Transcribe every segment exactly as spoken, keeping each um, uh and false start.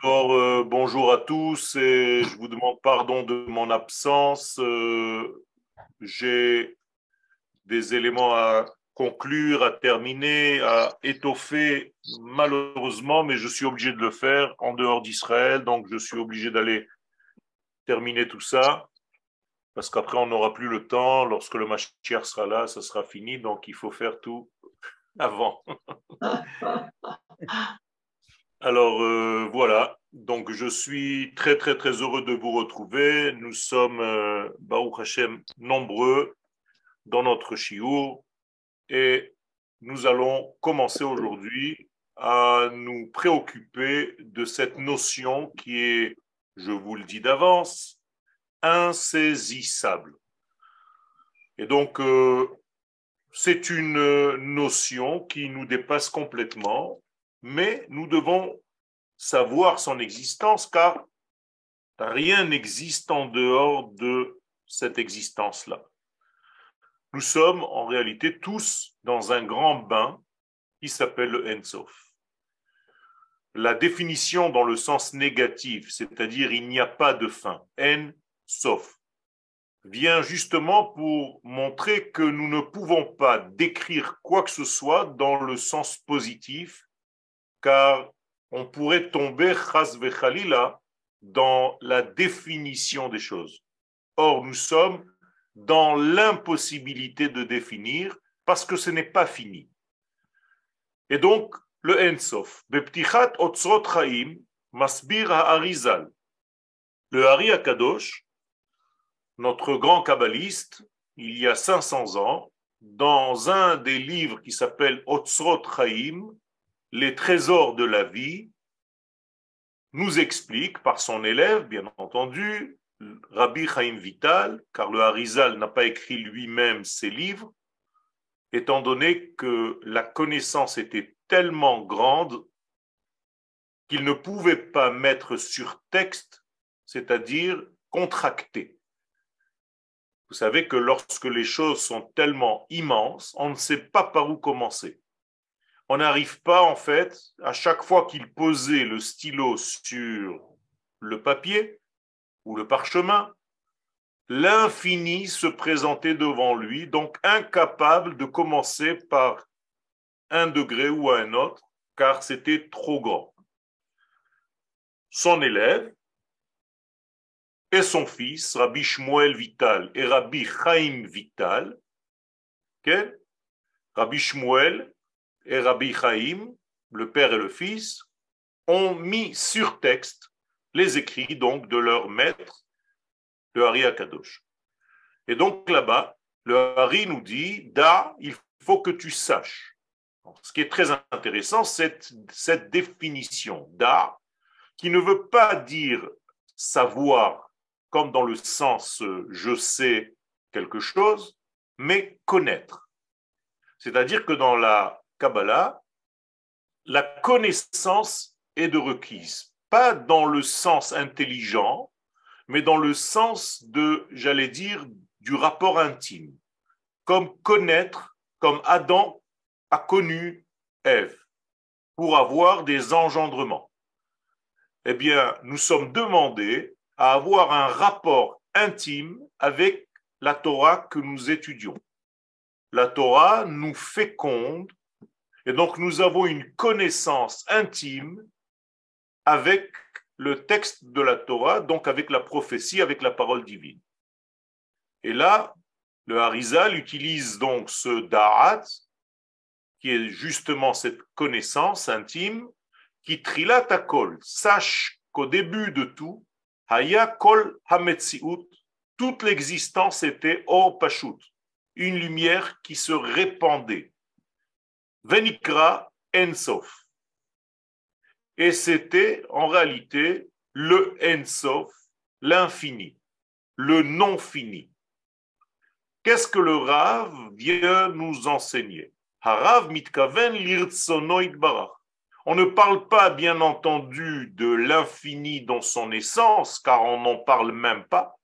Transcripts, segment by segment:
Alors, euh, bonjour à tous et je vous demande pardon de mon absence. Euh, j'ai des éléments à conclure, à terminer, à étoffer malheureusement, mais je suis obligé de le faire en dehors d'Israël, donc je suis obligé d'aller terminer tout ça parce qu'après on n'aura plus le temps. Lorsque le Mashiach sera là, ça sera fini, donc il faut faire tout avant. Alors euh, voilà, donc je suis très très très heureux de vous retrouver. Nous sommes, euh, Baruch HaShem, nombreux dans notre chiour et nous allons commencer aujourd'hui à nous préoccuper de cette notion qui est, je vous le dis d'avance, insaisissable. Et donc euh, c'est une notion qui nous dépasse complètement. Mais nous devons savoir son existence, car rien n'existe en dehors de cette existence-là. Nous sommes en réalité tous dans un grand bain qui s'appelle le Ein Sof. La définition dans le sens négatif, c'est-à-dire il n'y a pas de fin, Ein Sof, vient justement pour montrer que nous ne pouvons pas décrire quoi que ce soit dans le sens positif, car on pourrait tomber chas vechalila dans la définition des choses. Or, nous sommes dans l'impossibilité de définir parce que ce n'est pas fini. Et donc, le Ein Sof, Beptichat Otsrot Chaim, Masbir à Arizal. Le Hari Kadosh, notre grand kabbaliste, il y a cinq cents ans, dans un des livres qui s'appelle Otsrot Chaim, les trésors de la vie, nous explique par son élève, bien entendu, Rabbi Chaim Vital, car le Arizal n'a pas écrit lui-même ses livres, étant donné que la connaissance était tellement grande qu'il ne pouvait pas mettre sur texte, c'est-à-dire contracter. Vous savez que lorsque les choses sont tellement immenses, on ne sait pas par où commencer. On n'arrive pas, en fait, à chaque fois qu'il posait le stylo sur le papier ou le parchemin, l'infini se présentait devant lui, donc incapable de commencer par un degré ou un autre, car c'était trop grand. Son élève et son fils, Rabbi Shmuel Vital et Rabbi Chaim Vital, okay? Rabbi Shmuel et Rabbi Chaim, le père et le fils, ont mis sur texte les écrits donc de leur maître, le Hari HaKadosh. Et donc là-bas, le Hari nous dit, Da, il faut que tu saches. Ce qui est très intéressant, c'est cette définition, Da, qui ne veut pas dire savoir, comme dans le sens je sais quelque chose, mais connaître. C'est-à-dire que dans la Kabbalah, la connaissance est de requise, pas dans le sens intelligent, mais dans le sens de, j'allais dire, du rapport intime, comme connaître, comme Adam a connu Ève, pour avoir des engendrements. Eh bien, nous sommes demandés à avoir un rapport intime avec la Torah que nous étudions. La Torah nous féconde. Et donc, nous avons une connaissance intime avec le texte de la Torah, donc avec la prophétie, avec la parole divine. Et là, le Arizal utilise donc ce da'at, qui est justement cette connaissance intime, qui trilat akol, sache qu'au début de tout, haya kol hametziout, toute l'existence était or pashut, une lumière qui se répandait. Venikra Ein Sof. Et c'était en réalité le Ein Sof, l'infini, le non-fini. Qu'est-ce que le Rav vient nous enseigner? Harav mitkaven lirtsono itbarach. On ne parle pas, bien entendu, de l'infini dans son essence, car on n'en parle même pas,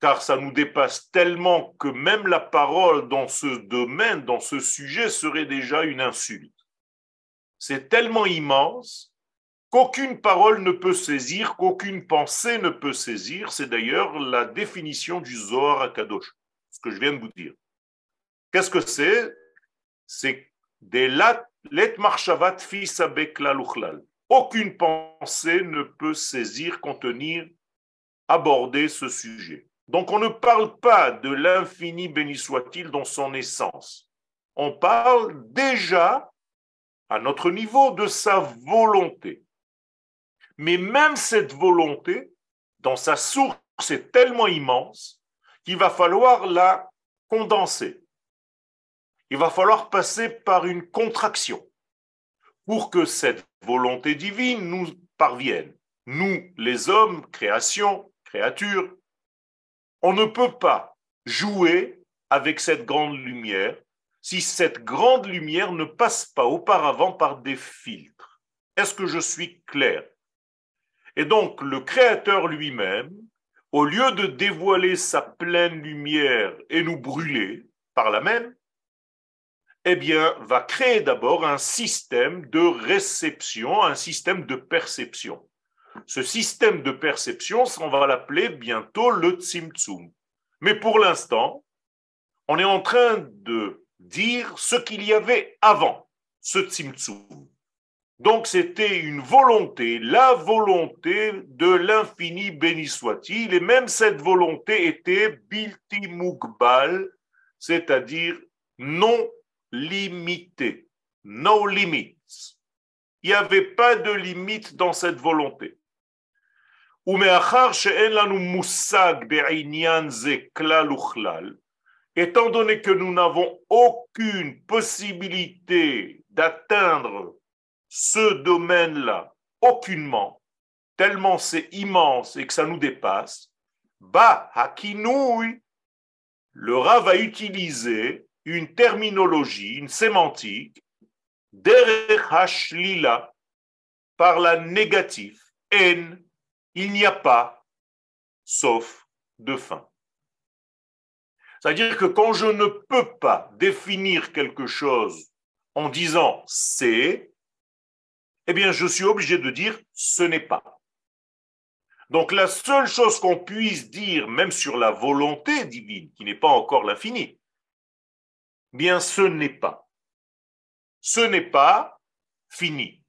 car ça nous dépasse tellement que même la parole dans ce domaine, dans ce sujet, serait déjà une insulte. C'est tellement immense qu'aucune parole ne peut saisir, qu'aucune pensée ne peut saisir. C'est d'ailleurs la définition du Zohar Kadosh, ce que je viens de vous dire. Qu'est-ce que c'est? C'est des let marshavat fis abeklal uchlal. Aucune pensée ne peut saisir, contenir, aborder ce sujet. Donc on ne parle pas de l'infini béni soit-il dans son essence. On parle déjà à notre niveau de sa volonté. Mais même cette volonté, dans sa source, est tellement immense qu'il va falloir la condenser. Il va falloir passer par une contraction pour que cette volonté divine nous parvienne. Nous, les hommes, création, créature, on ne peut pas jouer avec cette grande lumière si cette grande lumière ne passe pas auparavant par des filtres. Est-ce que je suis clair? Et donc, le Créateur lui-même, au lieu de dévoiler sa pleine lumière et nous brûler par la même, eh bien, va créer d'abord un système de réception, un système de perception. Ce système de perception, on va l'appeler bientôt le Tsimtsum. Mais pour l'instant, on est en train de dire ce qu'il y avait avant ce Tsimtsum. Donc, c'était une volonté, la volonté de l'infini béni soit-il, et même cette volonté était bilti mugbal, c'est-à-dire non limitée, no limits. Il n'y avait pas de limite dans cette volonté. Étant donné que nous n'avons aucune possibilité d'atteindre ce domaine-là, aucunement, tellement c'est immense et que ça nous dépasse, bah, hakinouy, le Rav a utilisé une terminologie, une sémantique, derech hashlila, par la négative, en, il n'y a pas, sauf de fin. C'est-à-dire que quand je ne peux pas définir quelque chose en disant c'est, eh bien, je suis obligé de dire « ce n'est pas ». Donc, la seule chose qu'on puisse dire, même sur la volonté divine, qui n'est pas encore l'infini, eh bien, ce n'est pas. Ce n'est pas fini.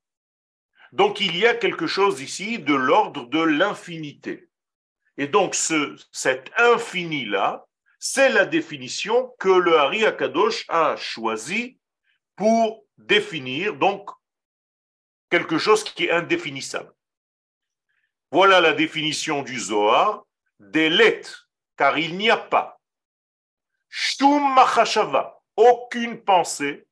Donc, il y a quelque chose ici de l'ordre de l'infinité. Et donc, ce, cet infini-là, c'est la définition que le Hari HaKadosh a choisi pour définir, donc, quelque chose qui est indéfinissable. Voilà la définition du Zohar, des lettres, car il n'y a pas. Shtum machashava, aucune pensée,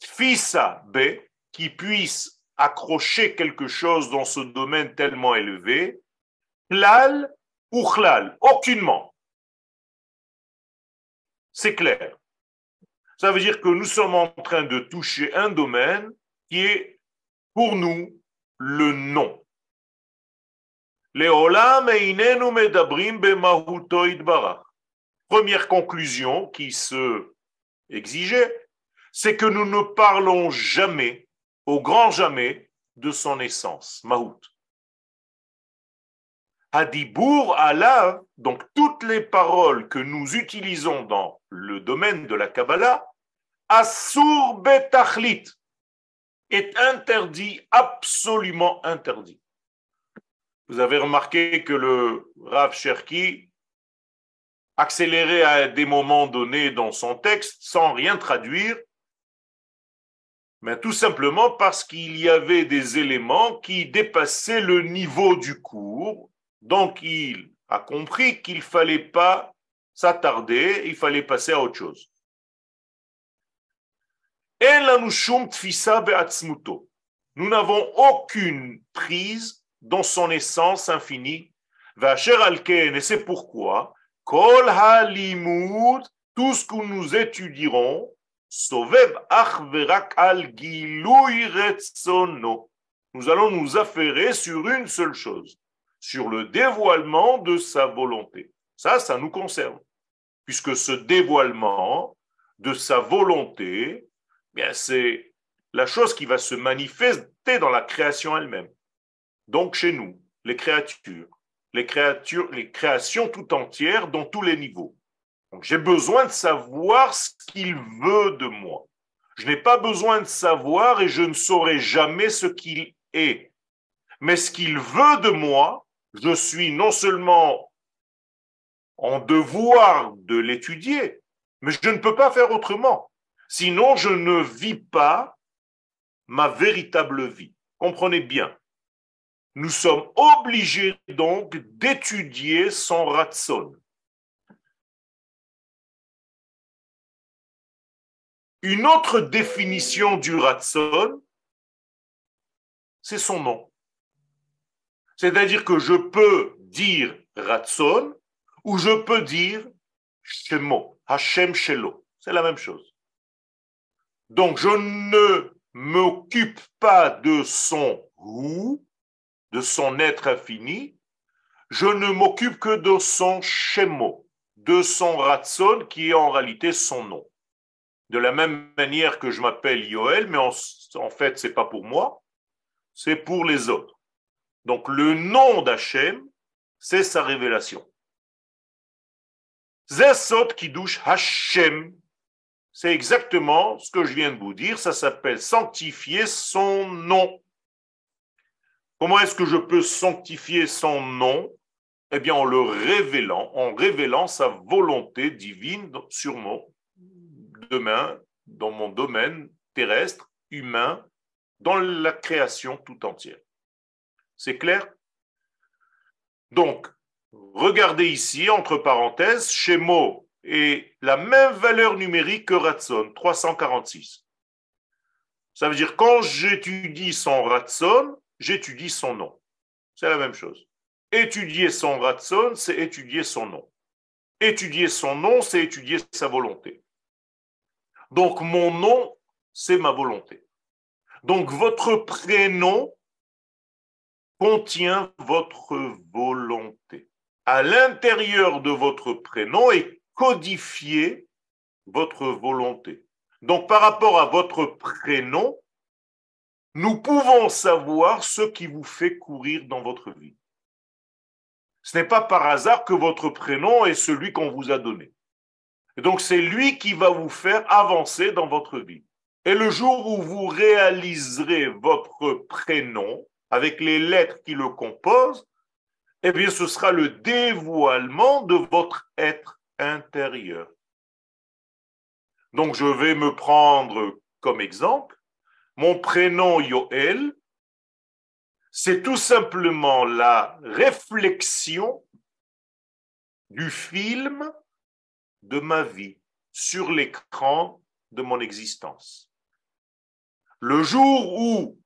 tfisa be, qui puisse accrocher quelque chose dans ce domaine tellement élevé, klal ou chlal, aucunement. C'est clair. Ça veut dire que nous sommes en train de toucher un domaine qui est pour nous, le non. Première conclusion qui se exigeait, c'est que nous ne parlons jamais, au grand jamais, de son essence, Mahut. Hadibour Allah, donc toutes les paroles que nous utilisons dans le domaine de la Kabbalah, Asur betachlit, est interdit, absolument interdit. Vous avez remarqué que le Rav Cherki accélérait à des moments donnés dans son texte sans rien traduire, mais tout simplement parce qu'il y avait des éléments qui dépassaient le niveau du cours, donc il a compris qu'il ne fallait pas s'attarder, il fallait passer à autre chose. Nous n'avons aucune prise dans son essence infinie. Et c'est pourquoi tout ce que nous étudierons nous allons nous affairer sur une seule chose, sur le dévoilement de sa volonté. Ça, ça nous concerne, puisque ce dévoilement de sa volonté, bien, c'est la chose qui va se manifester dans la création elle-même. donc chez nous, les créatures, les créatures, les créations tout entières dans tous les niveaux. Donc j'ai besoin de savoir ce qu'il veut de moi. Je n'ai pas besoin de savoir et je ne saurai jamais ce qu'il est. Mais ce qu'il veut de moi, je suis non seulement en devoir de l'étudier, mais je ne peux pas faire autrement. Sinon, je ne vis pas ma véritable vie. Comprenez bien. Nous sommes obligés donc d'étudier son Ratzon. Une autre définition du Ratzon, c'est son nom. C'est-à-dire que je peux dire Ratzon ou je peux dire Shemo, Hachem Shelo. C'est la même chose. Donc je ne m'occupe pas de son ou, de son être infini, je ne m'occupe que de son Shemo, de son Ratzon qui est en réalité son nom. De la même manière que je m'appelle Yoel, mais en, en fait, ce n'est pas pour moi, c'est pour les autres. Donc, le nom d'Hachem, c'est sa révélation. Zesot Kiddush Hachem, c'est exactement ce que je viens de vous dire, ça s'appelle sanctifier son nom. Comment est-ce que je peux sanctifier son nom? Eh bien, en le révélant, en révélant sa volonté divine sur mon demain, dans mon domaine terrestre, humain, dans la création tout entière. C'est clair? Donc, regardez ici, entre parenthèses, Shemo est la même valeur numérique que Ratzon, trois cent quarante-six. Ça veut dire quand j'étudie son Ratzon, j'étudie son nom. C'est la même chose. Étudier son Ratzon, c'est étudier son nom. Étudier son nom, c'est étudier sa volonté. Donc, mon nom, c'est ma volonté. Donc, votre prénom contient votre volonté. À l'intérieur de votre prénom est codifiée votre volonté. Donc, par rapport à votre prénom, nous pouvons savoir ce qui vous fait courir dans votre vie. Ce n'est pas par hasard que votre prénom est celui qu'on vous a donné. Donc, c'est lui qui va vous faire avancer dans votre vie. Et le jour où vous réaliserez votre prénom, avec les lettres qui le composent, eh bien, ce sera le dévoilement de votre être intérieur. Donc, je vais me prendre comme exemple. Mon prénom Yoel, c'est tout simplement la réflexion du film de ma vie sur l'écran de mon existence. Le jour où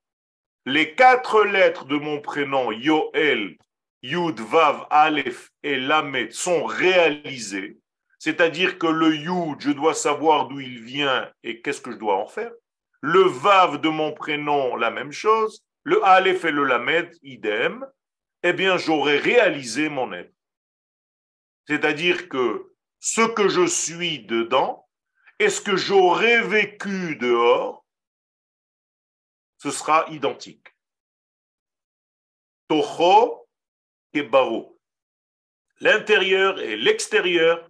les quatre lettres de mon prénom Yoel, Yud, Vav, Aleph et Lamed sont réalisées, c'est-à-dire que le Yud, je dois savoir d'où il vient et qu'est-ce que je dois en faire. Le Vav de mon prénom, la même chose. Le Aleph et le Lamed, idem. Eh bien, j'aurai réalisé mon être. C'est-à-dire que ce que je suis dedans et ce que j'aurais vécu dehors, ce sera identique. Toho et Baro. L'intérieur et l'extérieur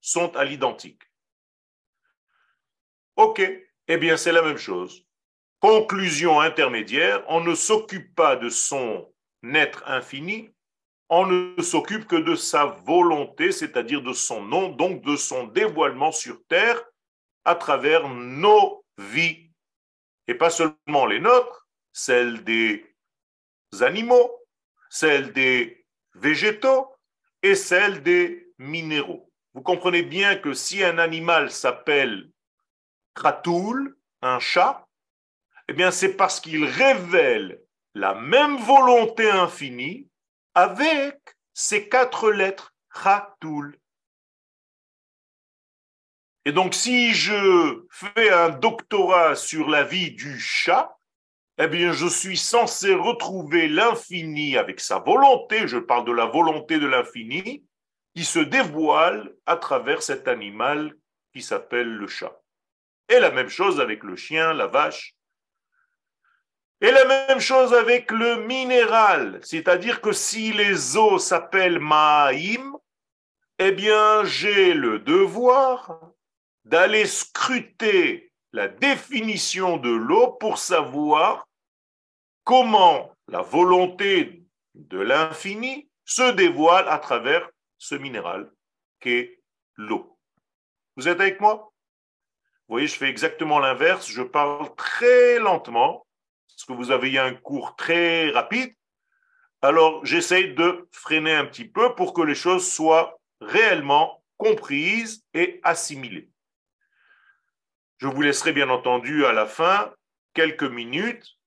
sont à l'identique. Ok, eh bien c'est la même chose. Conclusion intermédiaire, on ne s'occupe pas de son être infini, on ne s'occupe que de sa volonté, c'est-à-dire de son nom, donc de son dévoilement sur terre à travers nos vies. Et pas seulement les nôtres, celles des animaux, celles des végétaux et celles des minéraux. Vous comprenez bien que si un animal s'appelle Kratoul, un chat, eh bien c'est parce qu'il révèle la même volonté infinie avec ces quatre lettres, Khatoul. Et donc, si je fais un doctorat sur la vie du chat, eh bien, je suis censé retrouver l'infini avec sa volonté, je parle de la volonté de l'infini, qui se dévoile à travers cet animal qui s'appelle le chat. Et la même chose avec le chien, la vache, Et la même chose avec le minéral, c'est-à-dire que si les eaux s'appellent Ma'im, eh bien j'ai le devoir d'aller scruter la définition de l'eau pour savoir comment la volonté de l'infini se dévoile à travers ce minéral qu'est l'eau. Vous êtes avec moi? Vous voyez, je fais exactement l'inverse, je parle très lentement, parce que vous avez eu un cours très rapide, alors j'essaye de freiner un petit peu pour que les choses soient réellement comprises et assimilées. Je vous laisserai bien entendu à la fin quelques minutes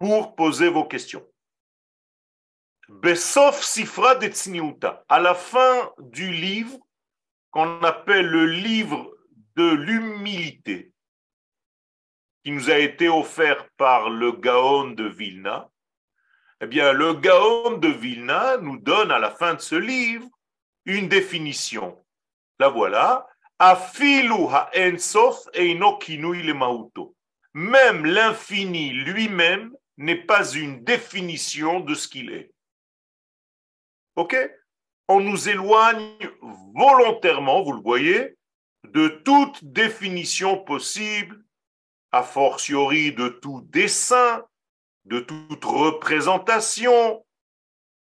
pour poser vos questions. Besof Sifra de Tzniuta, à la fin du livre qu'on appelle le livre de l'humilité, qui nous a été offert par le Gaon de Vilna, eh bien le Gaon de Vilna nous donne à la fin de ce livre une définition. La voilà. Afilu ha'en sof eino kinui le mauto. Même l'infini lui-même n'est pas une définition de ce qu'il est. Ok? On nous éloigne volontairement, vous le voyez, de toute définition possible, a fortiori de tout dessin, de toute représentation,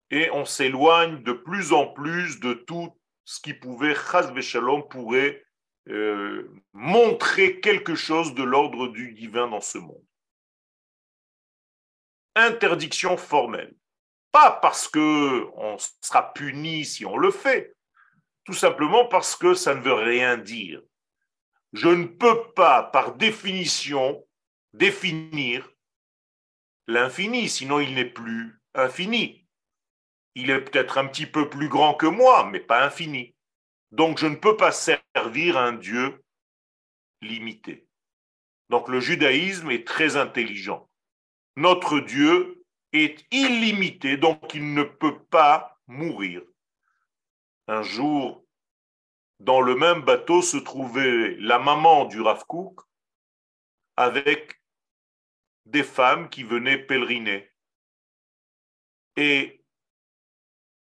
et on s'éloigne de plus en plus de tout ce qui pouvait, chas v'shalom, pourrait euh, montrer quelque chose de l'ordre du divin dans ce monde. Interdiction formelle. Pas parce qu'on sera puni si on le fait, tout simplement parce que ça ne veut rien dire. Je ne peux pas, par définition, définir l'infini, sinon il n'est plus infini. Il est peut-être un petit peu plus grand que moi, mais pas infini. Donc je ne peux pas servir un Dieu limité. Donc le judaïsme est très intelligent. Notre Dieu est illimité, donc il ne peut pas mourir. Un jour, dans le même bateau se trouvait la maman du Rav Kouk avec des femmes qui venaient pèleriner. Et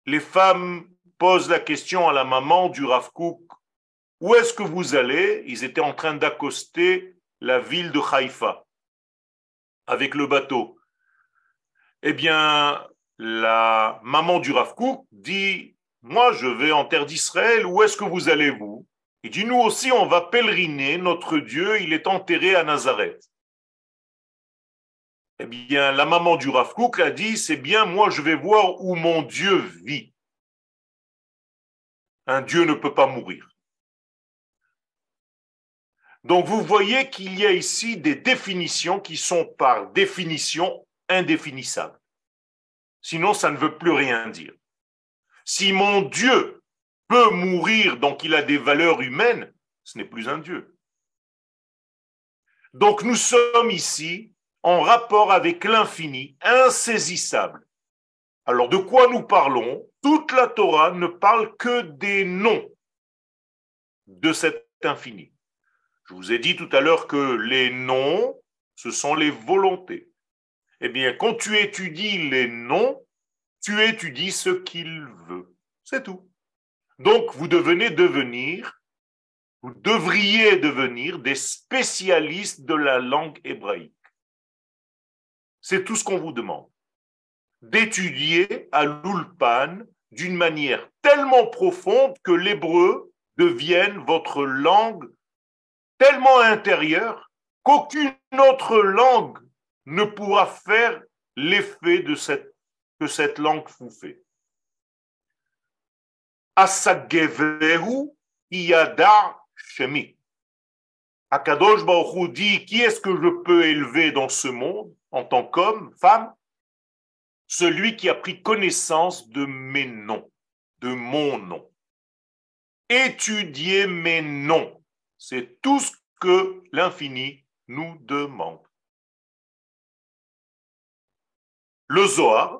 les femmes posent la question à la maman du Rav Kouk, « Où est-ce que vous allez ?» Ils étaient en train d'accoster la ville de Haïfa avec le bateau. Eh bien, la maman du Rav Kouk dit, « Moi, je vais en terre d'Israël, où est-ce que vous allez, vous ?» Il dit, « Nous aussi, on va pèleriner, notre Dieu, il est enterré à Nazareth. » Eh bien, la maman du Rav Kouk a dit, « C'est bien, moi, je vais voir où mon Dieu vit. » Un Dieu ne peut pas mourir. Donc, vous voyez qu'il y a ici des définitions qui sont par définition indéfinissables. Sinon, ça ne veut plus rien dire. Si mon Dieu peut mourir, donc il a des valeurs humaines, ce n'est plus un Dieu. Donc nous sommes ici en rapport avec l'infini, insaisissable. Alors de quoi nous parlons? Toute la Torah ne parle que des noms de cet infini. Je vous ai dit tout à l'heure que les noms, ce sont les volontés. Eh bien, quand tu étudies les noms, tu étudies ce qu'il veut, c'est tout. Donc, vous devenez devenir, vous devriez devenir des spécialistes de la langue hébraïque. C'est tout ce qu'on vous demande. D'étudier à l'Ulpan d'une manière tellement profonde que l'hébreu devienne votre langue tellement intérieure qu'aucune autre langue ne pourra faire l'effet de cette que cette langue vous fait. Asagevehu yada shemi. Akadosh Baruch Hu dit, qui est-ce que je peux élever dans ce monde en tant qu'homme, femme? Celui qui a pris connaissance de mes noms, de mon nom. Étudiez mes noms. C'est tout ce que l'infini nous demande. Le Zohar.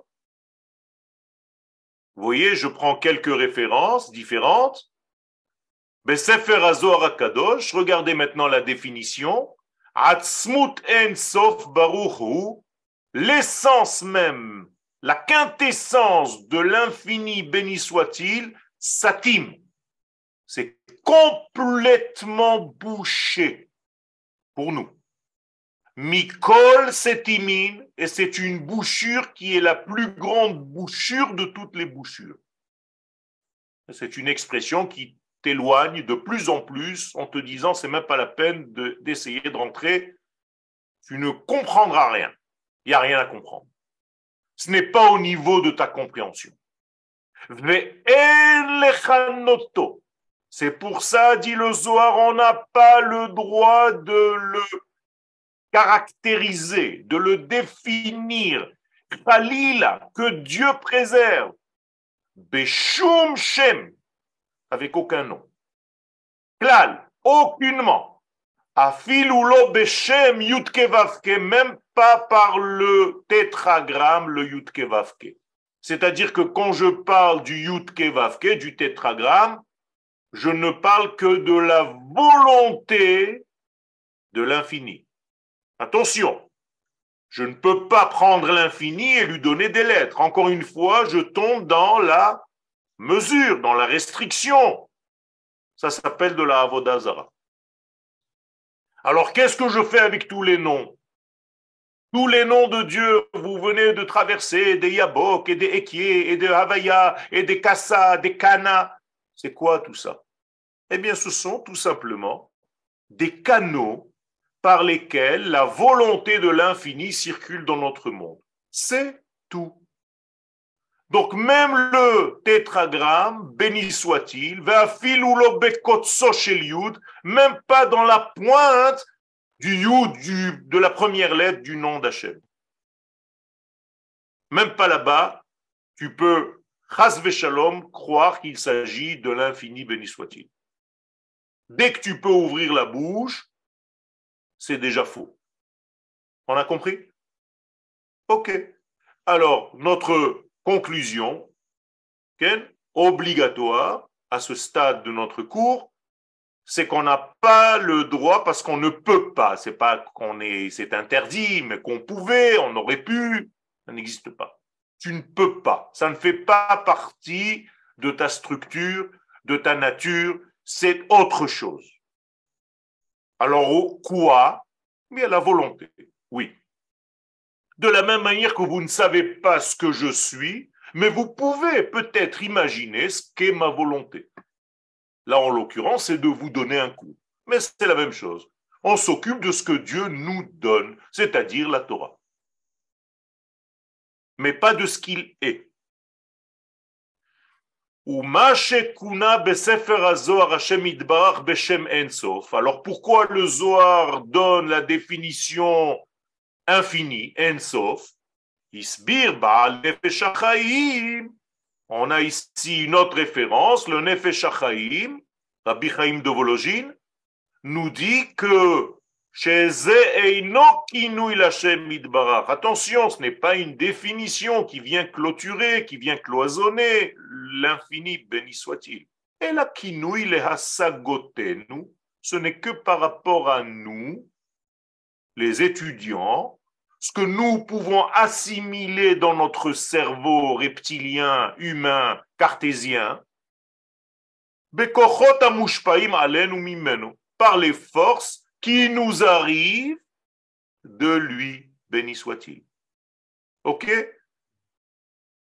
Vous voyez, je prends quelques références différentes. Besefer HaZohar HaKadosh, regardez maintenant la définition. Atzmut Ein Sof Baruch Hu, l'essence même, la quintessence de l'infini, béni soit-il, Satim. C'est complètement bouché pour nous. Mikol Setimim, et c'est une bouchure qui est la plus grande bouchure de toutes les bouchures. C'est une expression qui t'éloigne de plus en plus en te disant c'est même pas la peine de, d'essayer de rentrer, tu ne comprendras rien, il n'y a rien à comprendre. Ce n'est pas au niveau de ta compréhension. C'est pour ça, dit le Zohar, on n'a pas le droit de le caractériser, de le définir. Khalila, que Dieu préserve. Beshum Shem, avec aucun nom. Klal, aucunement. Afilulo Beshem Yud-Kei-Vav-Kei, même pas par le tétragramme, le Yud-Kei-Vav-Kei. C'est-à-dire que quand je parle du Yud-Kei-Vav-Kei, du tétragramme, je ne parle que de la volonté de l'infini. Attention, je ne peux pas prendre l'infini et lui donner des lettres. Encore une fois, je tombe dans la mesure, dans la restriction. Ça s'appelle de la Avodah Zara. Alors, qu'est-ce que je fais avec tous les noms? Tous les noms de Dieu, vous venez de traverser des Yabok et des Ekié et des Havaya et des Kassa, des Kana. C'est quoi tout ça? Eh bien, ce sont tout simplement des canaux par lesquels la volonté de l'infini circule dans notre monde. C'est tout. Donc, même le tétragramme, béni soit-il, même pas dans la pointe du Yud, du, de la première lettre du nom d'Hachem. Même pas là-bas, tu peux, chas v'shalom, croire qu'il s'agit de l'infini, béni soit-il. Dès que tu peux ouvrir la bouche, c'est déjà faux. On a compris? Ok. Alors, notre conclusion, okay, obligatoire à ce stade de notre cours, c'est qu'on n'a pas le droit parce qu'on ne peut pas. C'est pas qu'on est, c'est interdit, mais qu'on pouvait, on aurait pu. Ça n'existe pas. Tu ne peux pas. Ça ne fait pas partie de ta structure, de ta nature. C'est autre chose. Alors quoi? Mais à la volonté. Oui. De la même manière que vous ne savez pas ce que je suis, mais vous pouvez peut-être imaginer ce qu'est ma volonté. Là, en l'occurrence, c'est de vous donner un coup. Mais c'est la même chose. On s'occupe de ce que Dieu nous donne, c'est-à-dire la Torah. Mais pas de ce qu'il est. Alors pourquoi le Zohar donne la définition infinie, Ein Sof? On a ici une autre référence, le Nefesh HaChaim, Rabbi Chaim de Volozhin, nous dit que attention, ce n'est pas une définition qui vient clôturer, qui vient cloisonner l'infini, béni soit-il. Et la kinui le hasagotenu, ce n'est que par rapport à nous, les étudiants, ce que nous pouvons assimiler dans notre cerveau reptilien, humain, cartésien, bekochot amushpaim alenu mimenu, par les forces qui nous arrive de lui, béni soit-il. Ok?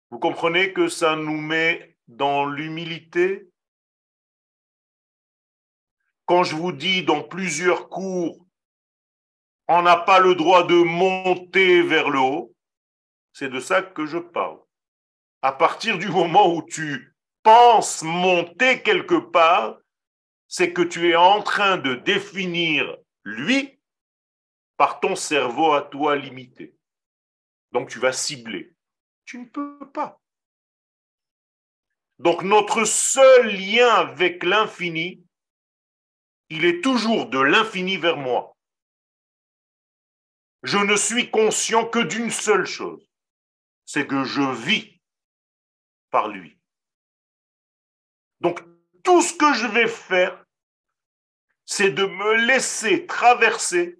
Vous comprenez que ça nous met dans l'humilité? Quand je vous dis dans plusieurs cours, on n'a pas le droit de monter vers le haut, c'est de ça que je parle. À partir du moment où tu penses monter quelque part, c'est que tu es en train de définir lui, par ton cerveau à toi limité. Donc tu vas cibler. Tu ne peux pas. Donc notre seul lien avec l'infini, il est toujours de l'infini vers moi. Je ne suis conscient que d'une seule chose, c'est que je vis par lui. Donc tout ce que je vais faire, c'est de me laisser traverser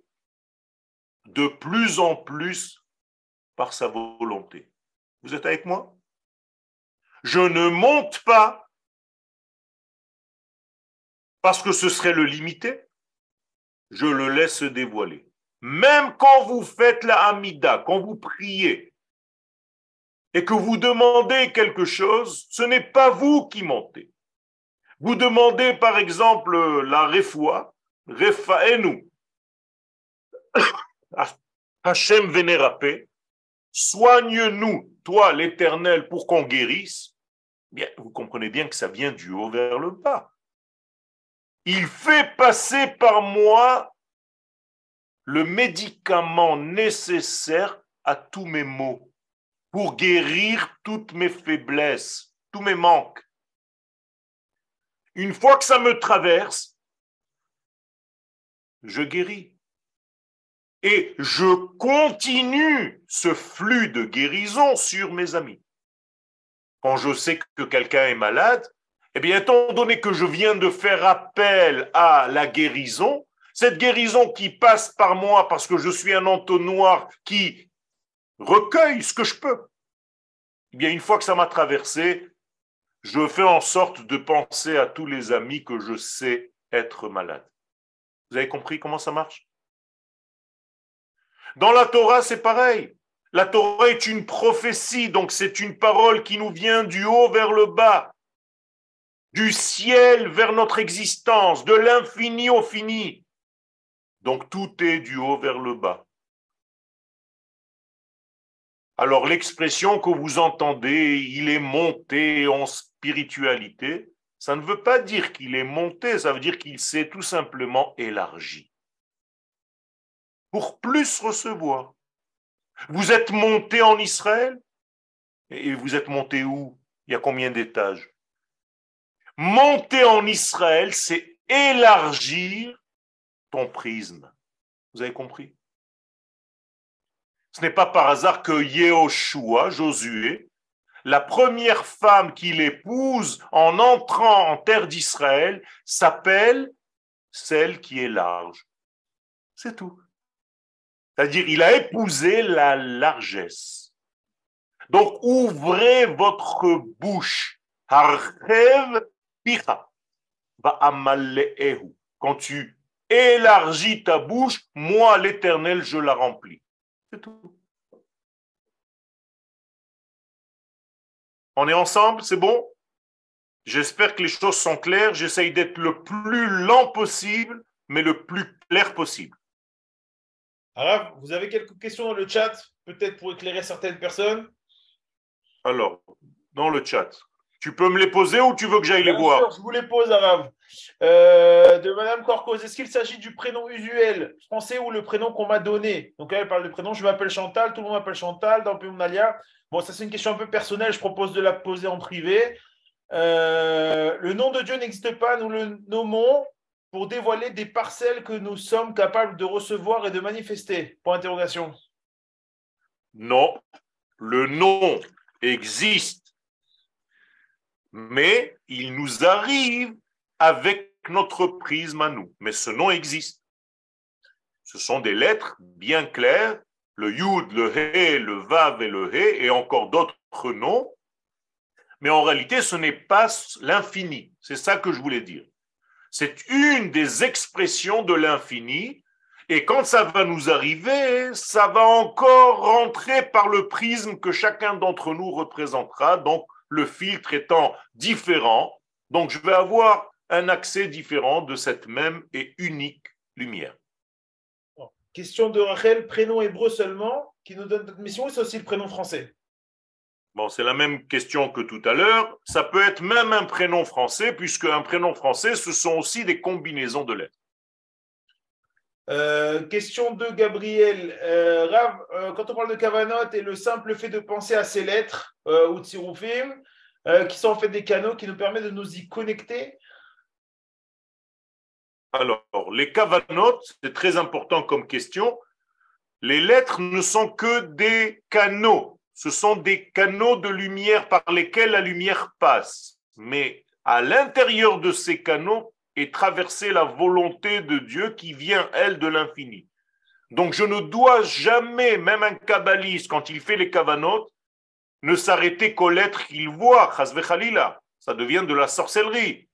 de plus en plus par sa volonté. Vous êtes avec moi? Je ne monte pas parce que ce serait le limiter. Je le laisse dévoiler. Même quand vous faites la Hamidah, quand vous priez et que vous demandez quelque chose, ce n'est pas vous qui mentez. Vous demandez par exemple la refoua, refa'enu, Hachem vénérapé, soigne-nous, toi l'Éternel, pour qu'on guérisse. Bien, vous comprenez bien que ça vient du haut vers le bas. Il fait passer par moi le médicament nécessaire à tous mes maux, pour guérir toutes mes faiblesses, tous mes manques. Une fois que ça me traverse, je guéris. Et je continue ce flux de guérison sur mes amis. Quand je sais que quelqu'un est malade, eh bien, étant donné que je viens de faire appel à la guérison, cette guérison qui passe par moi parce que je suis un entonnoir qui recueille ce que je peux, eh bien, une fois que ça m'a traversé, je fais en sorte de penser à tous les amis que je sais être malades. Vous avez compris comment ça marche? Dans la Torah, c'est pareil. La Torah est une prophétie, donc c'est une parole qui nous vient du haut vers le bas, du ciel vers notre existence, de l'infini au fini. Donc tout est du haut vers le bas. Alors l'expression que vous entendez, il est monté en spiritualité, ça ne veut pas dire qu'il est monté, ça veut dire qu'il s'est tout simplement élargi. Pour plus recevoir. Vous êtes monté en Israël? Et vous êtes monté où? Il y a combien d'étages? Monter en Israël, c'est élargir ton prisme. Vous avez compris? Ce n'est pas par hasard que Yehoshua, Josué, la première femme qu'il épouse en entrant en terre d'Israël, s'appelle celle qui est large. C'est tout. C'est-à-dire, il a épousé la largesse. Donc, ouvrez votre bouche. Quand tu élargis ta bouche, moi, l'Éternel, je la remplis. C'est tout. On est ensemble, c'est bon? J'espère que les choses sont claires. J'essaye d'être le plus lent possible, mais le plus clair possible. Alors, vous avez quelques questions dans le chat, peut-être pour éclairer certaines personnes? Alors, dans le chat, tu peux me les poser ou tu veux que j'aille les voir? Je vous les pose, Arav. Euh, de Madame Corcoz, est-ce qu'il s'agit du prénom usuel français ou le prénom qu'on m'a donné? Donc là, elle parle de prénom, je m'appelle Chantal, tout le monde m'appelle Chantal, dans Pémonalia. Bon, ça c'est une question un peu personnelle, je propose de la poser en privé. Euh, le nom de Dieu n'existe pas, nous le nommons pour dévoiler des parcelles que nous sommes capables de recevoir et de manifester? Point d'interrogation. Non, le nom existe, mais il nous arrive avec notre prisme à nous. Mais ce nom existe. Ce sont des lettres bien claires, le Yud, le He, le Vav et le He, et encore d'autres noms, mais en réalité, ce n'est pas l'infini. C'est ça que je voulais dire. C'est une des expressions de l'infini, et quand ça va nous arriver, ça va encore rentrer par le prisme que chacun d'entre nous représentera, donc le filtre étant différent, donc je vais avoir un accès différent de cette même et unique lumière. Question de Rachel, prénom hébreu seulement, qui nous donne notre mission, ou c'est aussi le prénom français? Bon, c'est la même question que tout à l'heure. Ça peut être même un prénom français, puisque un prénom français, ce sont aussi des combinaisons de lettres. Euh, question de Gabriel. Euh, Rav, euh, quand on parle de Kavanot et le simple fait de penser à ces lettres, euh, ou Tsirufim, euh, qui sont en fait des canaux qui nous permettent de nous y connecter. Alors, les Kavanot, c'est très important comme question. Les lettres ne sont que des canaux. Ce sont des canaux de lumière par lesquels la lumière passe. Mais à l'intérieur de ces canaux est traversée la volonté de Dieu qui vient, elle, de l'infini. Donc je ne dois jamais, même un kabbaliste, quand il fait les kavanotes, ne s'arrêter qu'aux lettres qu'il voit, chas vechalila. Ça devient de la sorcellerie.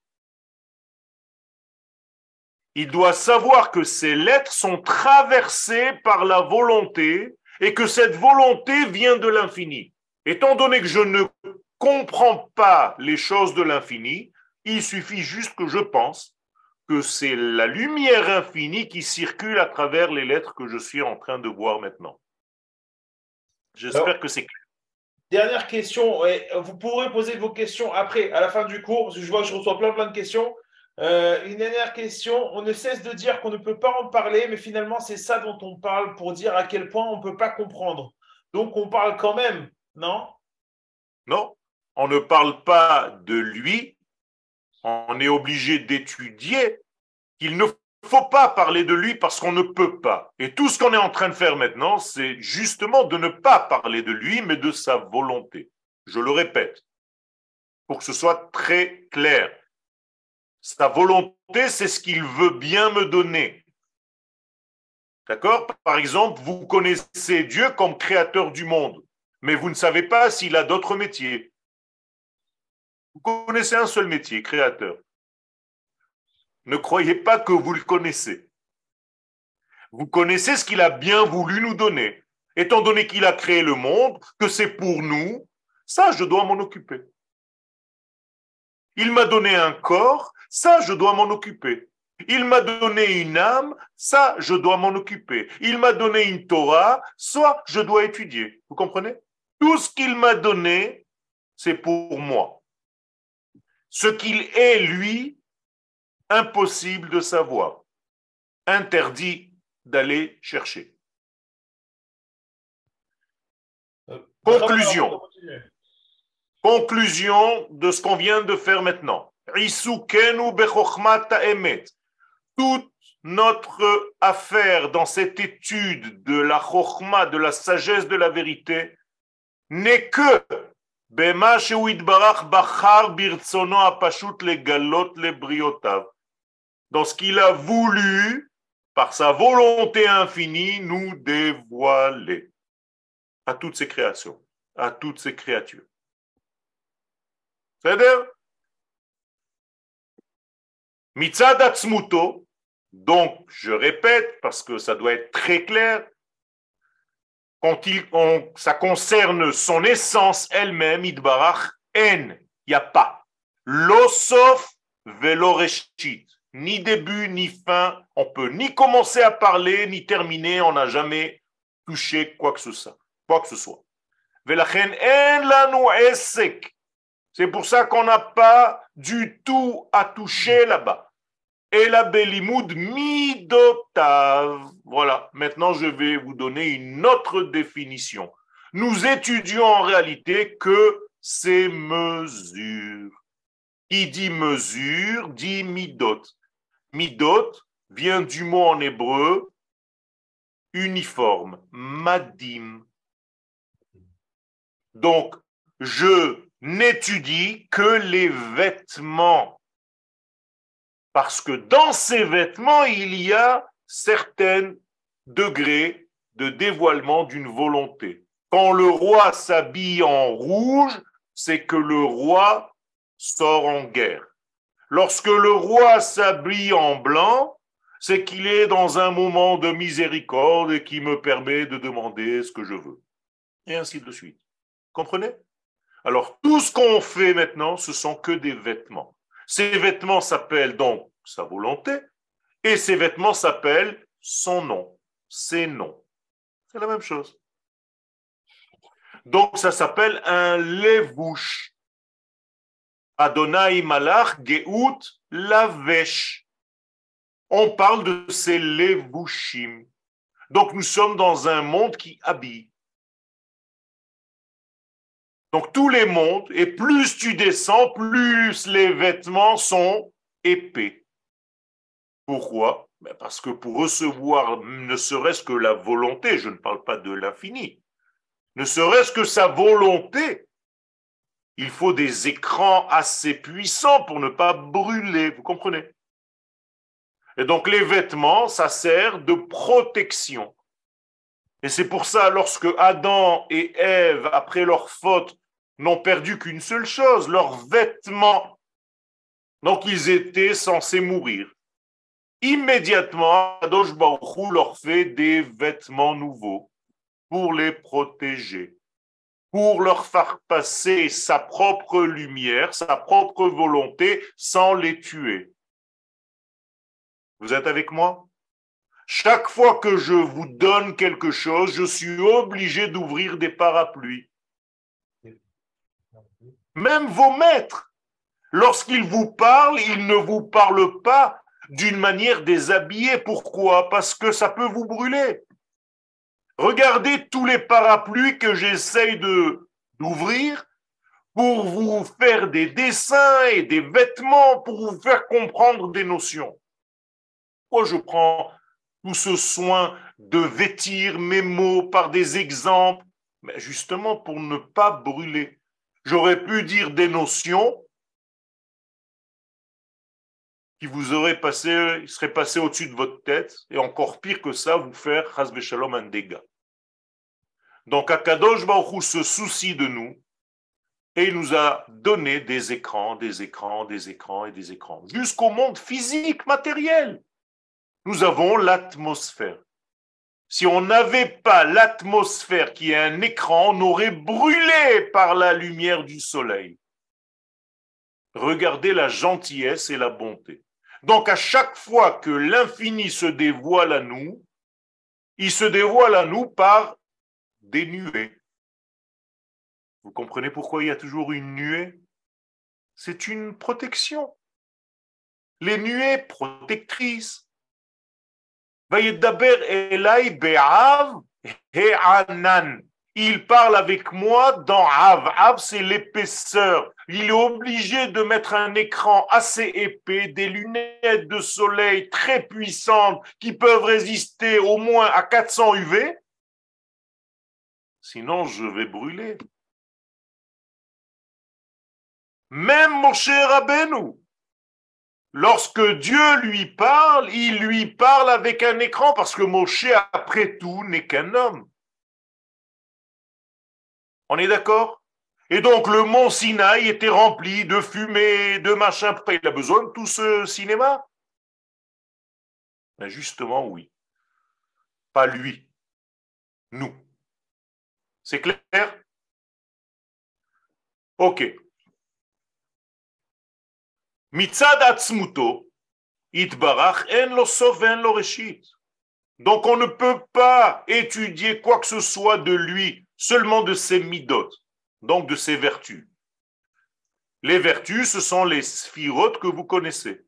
Il doit savoir que ces lettres sont traversées par la volonté et que cette volonté vient de l'infini. Étant donné que je ne comprends pas les choses de l'infini, il suffit juste que je pense que c'est la lumière infinie qui circule à travers les lettres que je suis en train de voir maintenant. J'espère Alors, que c'est clair. Dernière question, et vous pourrez poser vos questions après, à la fin du cours, parce que je vois que je reçois plein plein de questions. Euh, une dernière question, on ne cesse de dire qu'on ne peut pas en parler, mais finalement c'est ça dont on parle pour dire à quel point on ne peut pas comprendre. Donc on parle quand même, non ? Non, on ne parle pas de lui. On est obligé d'étudier qu'il ne faut pas parler de lui parce qu'on ne peut pas. Et tout ce qu'on est en train de faire maintenant, c'est justement de ne pas parler de lui, mais de sa volonté. Je le répète, pour que ce soit très clair. Sa volonté, c'est ce qu'il veut bien me donner. D'accord ? Par exemple, vous connaissez Dieu comme créateur du monde, mais vous ne savez pas s'il a d'autres métiers. Vous connaissez un seul métier, créateur. Ne croyez pas que vous le connaissez. Vous connaissez ce qu'il a bien voulu nous donner. Étant donné qu'il a créé le monde, que c'est pour nous, ça, je dois m'en occuper. Il m'a donné un corps, ça, je dois m'en occuper. Il m'a donné une âme, ça, je dois m'en occuper. Il m'a donné une Torah, soit je dois étudier. Vous comprenez? Tout ce qu'il m'a donné, c'est pour moi. Ce qu'il est, lui, impossible de savoir, interdit d'aller chercher. Conclusion. Conclusion de ce qu'on vient de faire maintenant. Toute notre affaire dans cette étude de la chokhma, de la sagesse de la vérité, n'est que dans ce qu'il a voulu, par sa volonté infinie, nous dévoiler à toutes ses créations, à toutes ses créatures. C'est-à-dire, mitzad atzmuto, donc je répète parce que ça doit être très clair. Quand il, on, ça concerne son essence elle-même, Idbarach, en, il n'y a pas. Lo sof velo reshit, ni début, ni fin, on peut ni commencer à parler, ni terminer, on n'a jamais touché quoi que ce soit. Quoi que ce soit. Velachen en lanu esek, c'est pour ça qu'on n'a pas du tout à toucher là-bas. Et la Belimoud Midotav. Voilà, maintenant je vais vous donner une autre définition. Nous étudions en réalité que ces mesures. Qui dit mesure, dit Midot. Midot vient du mot en hébreu uniforme, Madim. Donc, je n'étudie que les vêtements. Parce que dans ces vêtements, il y a certains degrés de dévoilement d'une volonté. Quand le roi s'habille en rouge, c'est que le roi sort en guerre. Lorsque le roi s'habille en blanc, c'est qu'il est dans un moment de miséricorde et qui me permet de demander ce que je veux. Et ainsi de suite. Comprenez? Alors, tout ce qu'on fait maintenant, ce sont que des vêtements. Ces vêtements s'appellent donc sa volonté, et ces vêtements s'appellent son nom, ses noms. C'est la même chose. Donc ça s'appelle un levouche. Adonai malach geout lavesh. On parle de ces levouchim. Donc nous sommes dans un monde qui habille. Donc tous les mondes, et plus tu descends, plus les vêtements sont épais. Pourquoi? Parce que pour recevoir ne serait-ce que la volonté, je ne parle pas de l'infini, ne serait-ce que sa volonté, il faut des écrans assez puissants pour ne pas brûler, vous comprenez? Et donc les vêtements, ça sert de protection. Et c'est pour ça, lorsque Adam et Ève, après leur faute, n'ont perdu qu'une seule chose, leurs vêtements. Donc ils étaient censés mourir. Immédiatement, Kadosh Baruch Hu leur fait des vêtements nouveaux pour les protéger, pour leur faire passer sa propre lumière, sa propre volonté, sans les tuer. Vous êtes avec moi ? Chaque fois que je vous donne quelque chose, je suis obligé d'ouvrir des parapluies. Même vos maîtres, lorsqu'ils vous parlent, ils ne vous parlent pas d'une manière déshabillée. Pourquoi ? Parce que ça peut vous brûler. Regardez tous les parapluies que j'essaye de, d'ouvrir pour vous faire des dessins et des vêtements, pour vous faire comprendre des notions. Pourquoi je prends tout ce soin de vêtir mes mots par des exemples? Ben justement pour ne pas brûler. J'aurais pu dire des notions qui vous auraient passé, seraient passées au-dessus de votre tête, et encore pire que ça, vous faire chas v'shalom un dégât. Donc Akadosh Baruch Hu se soucie de nous, et il nous a donné des écrans, des écrans, des écrans et des écrans, jusqu'au monde physique, matériel. Nous avons l'atmosphère. Si on n'avait pas l'atmosphère qui est un écran, on aurait brûlé par la lumière du soleil. Regardez la gentillesse et la bonté. Donc à chaque fois que l'infini se dévoile à nous, il se dévoile à nous par des nuées. Vous comprenez pourquoi il y a toujours une nuée? C'est une protection. Les nuées protectrices. Il parle avec moi dans Av. Av, c'est l'épaisseur. Il est obligé de mettre un écran assez épais, des lunettes de soleil très puissantes qui peuvent résister au moins à quatre cents U V. Sinon, je vais brûler. Même mon cher Rabbeinu, lorsque Dieu lui parle, il lui parle avec un écran, parce que Moshe, après tout, n'est qu'un homme. On est d'accord? Et donc, le mont Sinaï était rempli de fumée, de machin. Pourquoi il a besoin de tout ce cinéma? Ben justement, oui. Pas lui. Nous. C'est clair? Ok. Mitzad atzmuto, itbarach en lo sof en lo reshit. Donc on ne peut pas étudier quoi que ce soit de lui, seulement de ses midot, donc de ses vertus. Les vertus, ce sont les sphirotes que vous connaissez.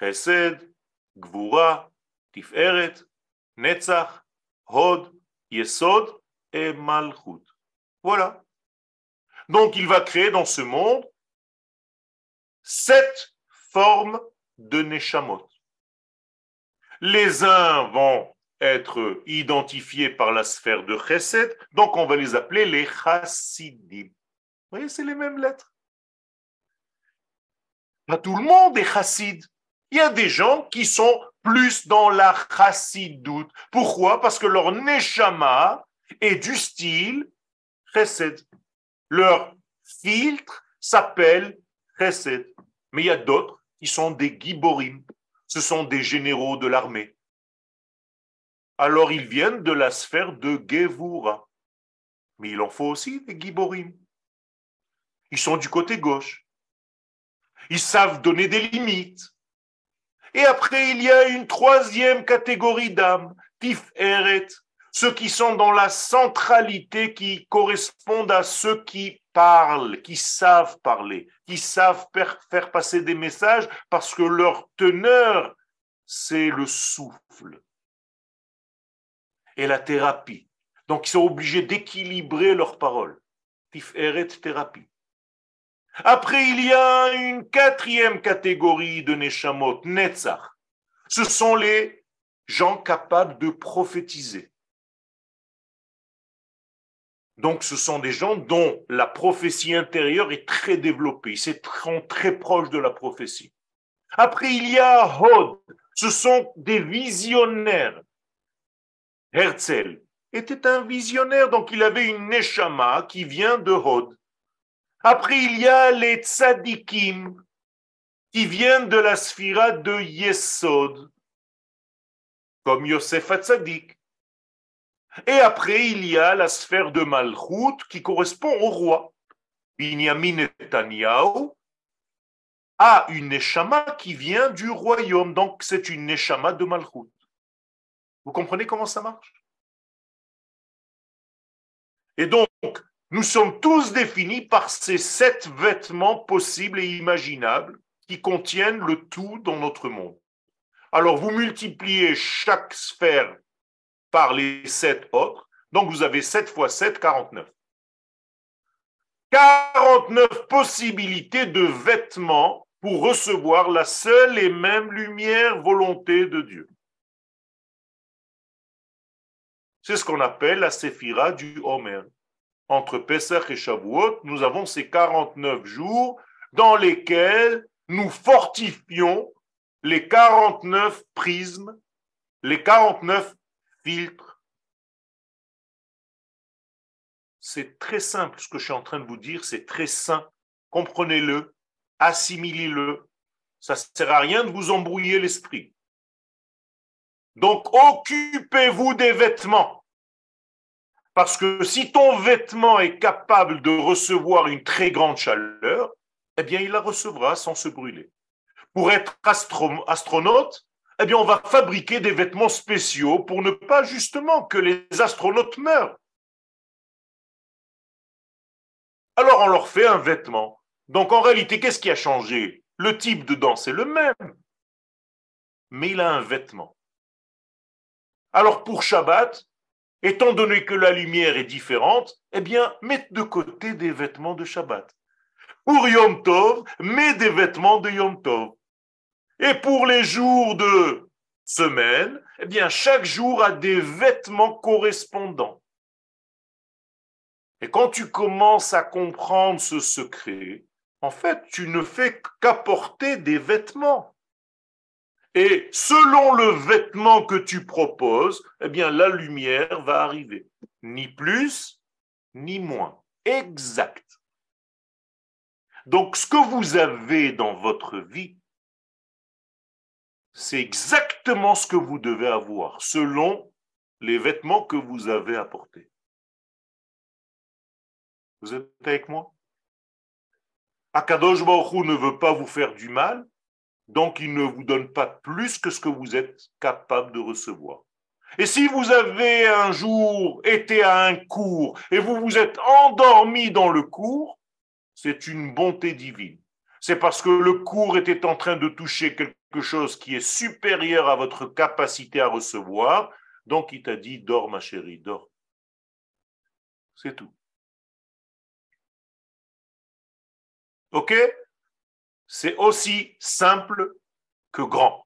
Chesed, Gvura, Tiferet, Netzach, Hod, Yesod et Malchut. Voilà. Donc il va créer dans ce monde sept formes de Neshamot. Les uns vont être identifiés par la sphère de Chesed, donc on va les appeler les Chassidim. Vous voyez, c'est les mêmes lettres. Pas tout le monde est Chassid. Il y a des gens qui sont plus dans la Chassidout. Pourquoi? Parce que leur Neshama est du style Chesed. Leur filtre s'appelle Chesed. Mais il y a d'autres qui sont des Giborim, ce sont des généraux de l'armée. Alors ils viennent de la sphère de Gevura, mais il en faut aussi des Giborim. Ils sont du côté gauche, ils savent donner des limites. Et après il y a une troisième catégorie d'âmes, Tiferet, ceux qui sont dans la centralité, qui correspondent à ceux qui parlent, qui savent parler, qui savent faire passer des messages, parce que leur teneur, c'est le souffle et la thérapie. Donc, ils sont obligés d'équilibrer leurs paroles. Tiferet thérapie. Après, il y a une quatrième catégorie de Neshamot, Netzach. Ce sont les gens capables de prophétiser. Donc, ce sont des gens dont la prophétie intérieure est très développée. Ils sont très proches de la prophétie. Après, il y a Hod. Ce sont des visionnaires. Herzl, était un visionnaire, donc il avait une Neshama qui vient de Hod. Après, il y a les tzadikim qui viennent de la sphira de Yesod, comme Yosef HaTzadik. Et après, il y a la sphère de Malchut qui correspond au roi. Binyamin Netanyahu a une Neshama qui vient du royaume, donc c'est une Neshama de Malchut. Vous comprenez comment ça marche? Et donc, nous sommes tous définis par ces sept vêtements possibles et imaginables qui contiennent le tout dans notre monde. Alors, vous multipliez chaque sphère par les sept autres, donc vous avez sept fois sept, quarante-neuf. quarante-neuf possibilités de vêtements pour recevoir la seule et même lumière volonté de Dieu. C'est ce qu'on appelle la séphira du Homer. Entre Pesach et Shavuot, nous avons ces quarante-neuf jours dans lesquels nous fortifions les quarante-neuf prismes, les quarante-neuf filtres. C'est très simple ce que je suis en train de vous dire, c'est très sain. Comprenez-le, assimilez-le. Ça ne sert à rien de vous embrouiller l'esprit. Donc, occupez-vous des vêtements. Parce que si ton vêtement est capable de recevoir une très grande chaleur, eh bien, il la recevra sans se brûler. Pour être astro- astronaute, eh bien, on va fabriquer des vêtements spéciaux pour ne pas justement que les astronautes meurent. Alors, on leur fait un vêtement. Donc, en réalité, qu'est-ce qui a changé? Le type dedans, c'est le même. Mais il a un vêtement. Alors, pour Shabbat, étant donné que la lumière est différente, eh bien, mets de côté des vêtements de Shabbat. Pour Yom Tov, mets des vêtements de Yom Tov. Et pour les jours de semaine, eh bien, chaque jour a des vêtements correspondants. Et quand tu commences à comprendre ce secret, en fait, tu ne fais qu'apporter des vêtements. Et selon le vêtement que tu proposes, eh bien, la lumière va arriver. Ni plus, ni moins. Exact. Donc, ce que vous avez dans votre vie, c'est exactement ce que vous devez avoir, selon les vêtements que vous avez apportés. Vous êtes avec moi? Akadosh Baruch Hu ne veut pas vous faire du mal. Donc, il ne vous donne pas plus que ce que vous êtes capable de recevoir. Et si vous avez un jour été à un cours et vous vous êtes endormi dans le cours, c'est une bonté divine. C'est parce que le cours était en train de toucher quelque chose qui est supérieur à votre capacité à recevoir. Donc, il t'a dit « Dors, ma chérie, dors ». C'est tout. Ok ? C'est aussi simple que grand.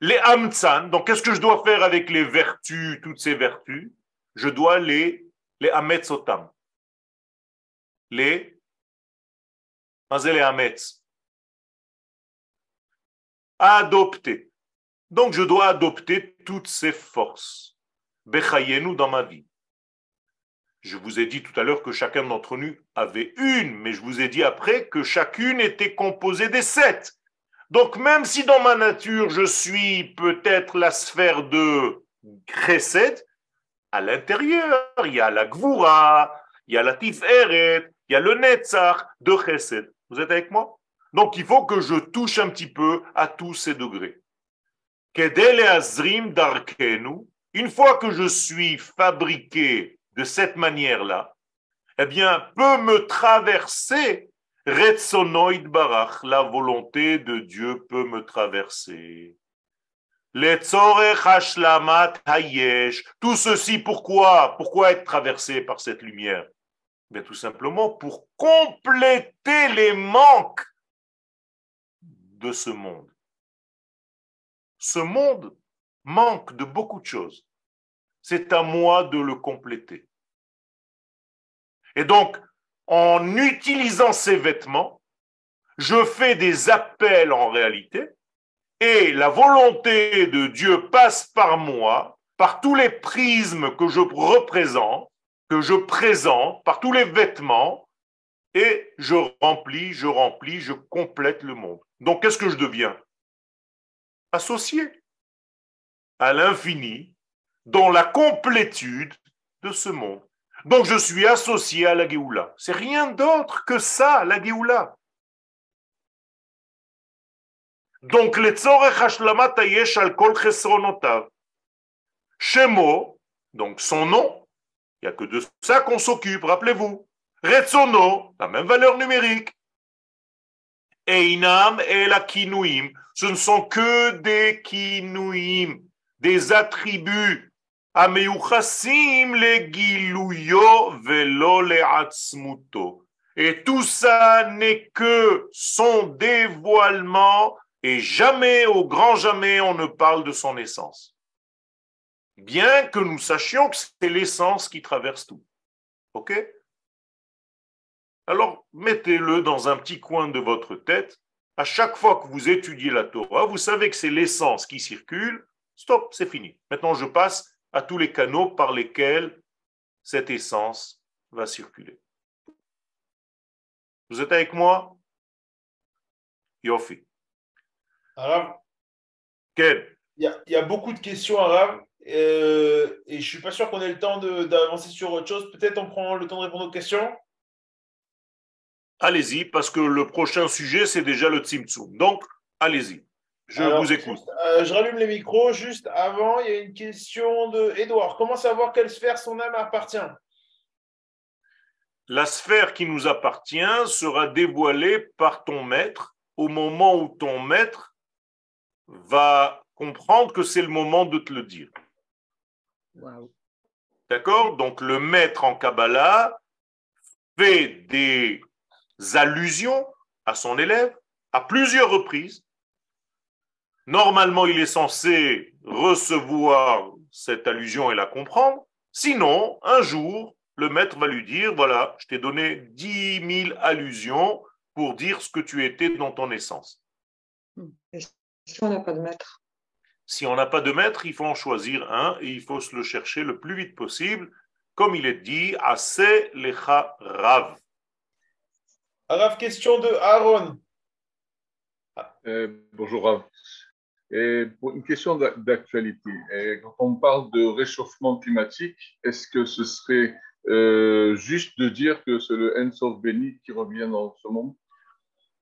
Les hamtsan, donc qu'est-ce que je dois faire avec les vertus, toutes ces vertus? Je dois les les hametz otam. Les les hametz. Adopter. Donc je dois adopter toutes ces forces. Bechayenu dans ma vie. Je vous ai dit tout à l'heure que chacun d'entre nous avait une, mais je vous ai dit après que chacune était composée des sept. Donc même si dans ma nature, je suis peut-être la sphère de Chesed, à l'intérieur, il y a la Gvura, il y a la Tiferet, il y a le Netzach de Chesed. Vous êtes avec moi? Donc il faut que je touche un petit peu à tous ces degrés. Kedel et Azrim Darkenu, une fois que je suis fabriqué de cette manière-là, eh bien, peut me traverser Ratzonoid Barach, la volonté de Dieu peut me traverser. Letzorech Hashlamat Hayesh, tout ceci, pourquoi? Pourquoi être traversé par cette lumière? Eh bien, tout simplement pour compléter les manques de ce monde. Ce monde manque de beaucoup de choses. C'est à moi de le compléter. Et donc, en utilisant ces vêtements, je fais des appels en réalité, et la volonté de Dieu passe par moi, par tous les prismes que je représente, que je présente, par tous les vêtements, et je remplis, je remplis, je complète le monde. Donc, qu'est-ce que je deviens? Associé à l'infini, dans la complétude de ce monde. Donc, je suis associé à la Géoula. C'est rien d'autre que ça, la Géoula. Donc, le tzorech hashlamat hayesh al kol chesronotav. Shemo, donc son nom, il n'y a que de ça qu'on s'occupe, rappelez-vous. Ratzono, la même valeur numérique. Einam el kinuim, ce ne sont que des kinuim, des attributs. Ameuchasim le giluyo velo le atzmuto. Et tout ça n'est que son dévoilement, et jamais, au grand jamais, on ne parle de son essence. Bien que nous sachions que c'est l'essence qui traverse tout. Ok? Alors, mettez-le dans un petit coin de votre tête. À chaque fois que vous étudiez la Torah, vous savez que c'est l'essence qui circule. Stop, c'est fini. Maintenant, je passe à tous les canaux par lesquels cette essence va circuler. Vous êtes avec moi? Yofi. Arav, il y, y a beaucoup de questions, Arav, euh, et je ne suis pas sûr qu'on ait le temps de, d'avancer sur autre chose. Peut-être on prend le temps de répondre aux questions. Allez-y, parce que le prochain sujet, c'est déjà le Tsimtsum. Donc, allez-y, je Alors, vous écoute. Juste, euh, je rallume les micros. Juste avant, il y a une question de Edouard. Comment savoir quelle sphère son âme appartient? La sphère qui nous appartient sera dévoilée par ton maître au moment où ton maître va comprendre que c'est le moment de te le dire. Wow. D'accord? Donc, le maître en Kabbalah fait des allusions à son élève à plusieurs reprises. Normalement, il est censé recevoir cette allusion et la comprendre. Sinon, un jour, le maître va lui dire, voilà, je t'ai donné dix mille allusions pour dire ce que tu étais dans ton essence. Mmh. Si on n'a pas de maître. Si on n'a pas de maître, il faut en choisir un et il faut se le chercher le plus vite possible. Comme il est dit, « Aseh lecha rav ». Rav, question de Aaron. Euh, bonjour Rav. Et pour une question d'actualité. Et quand on parle de réchauffement climatique, est-ce que ce serait euh, juste de dire que c'est le Ein Sof béni qui revient dans ce monde?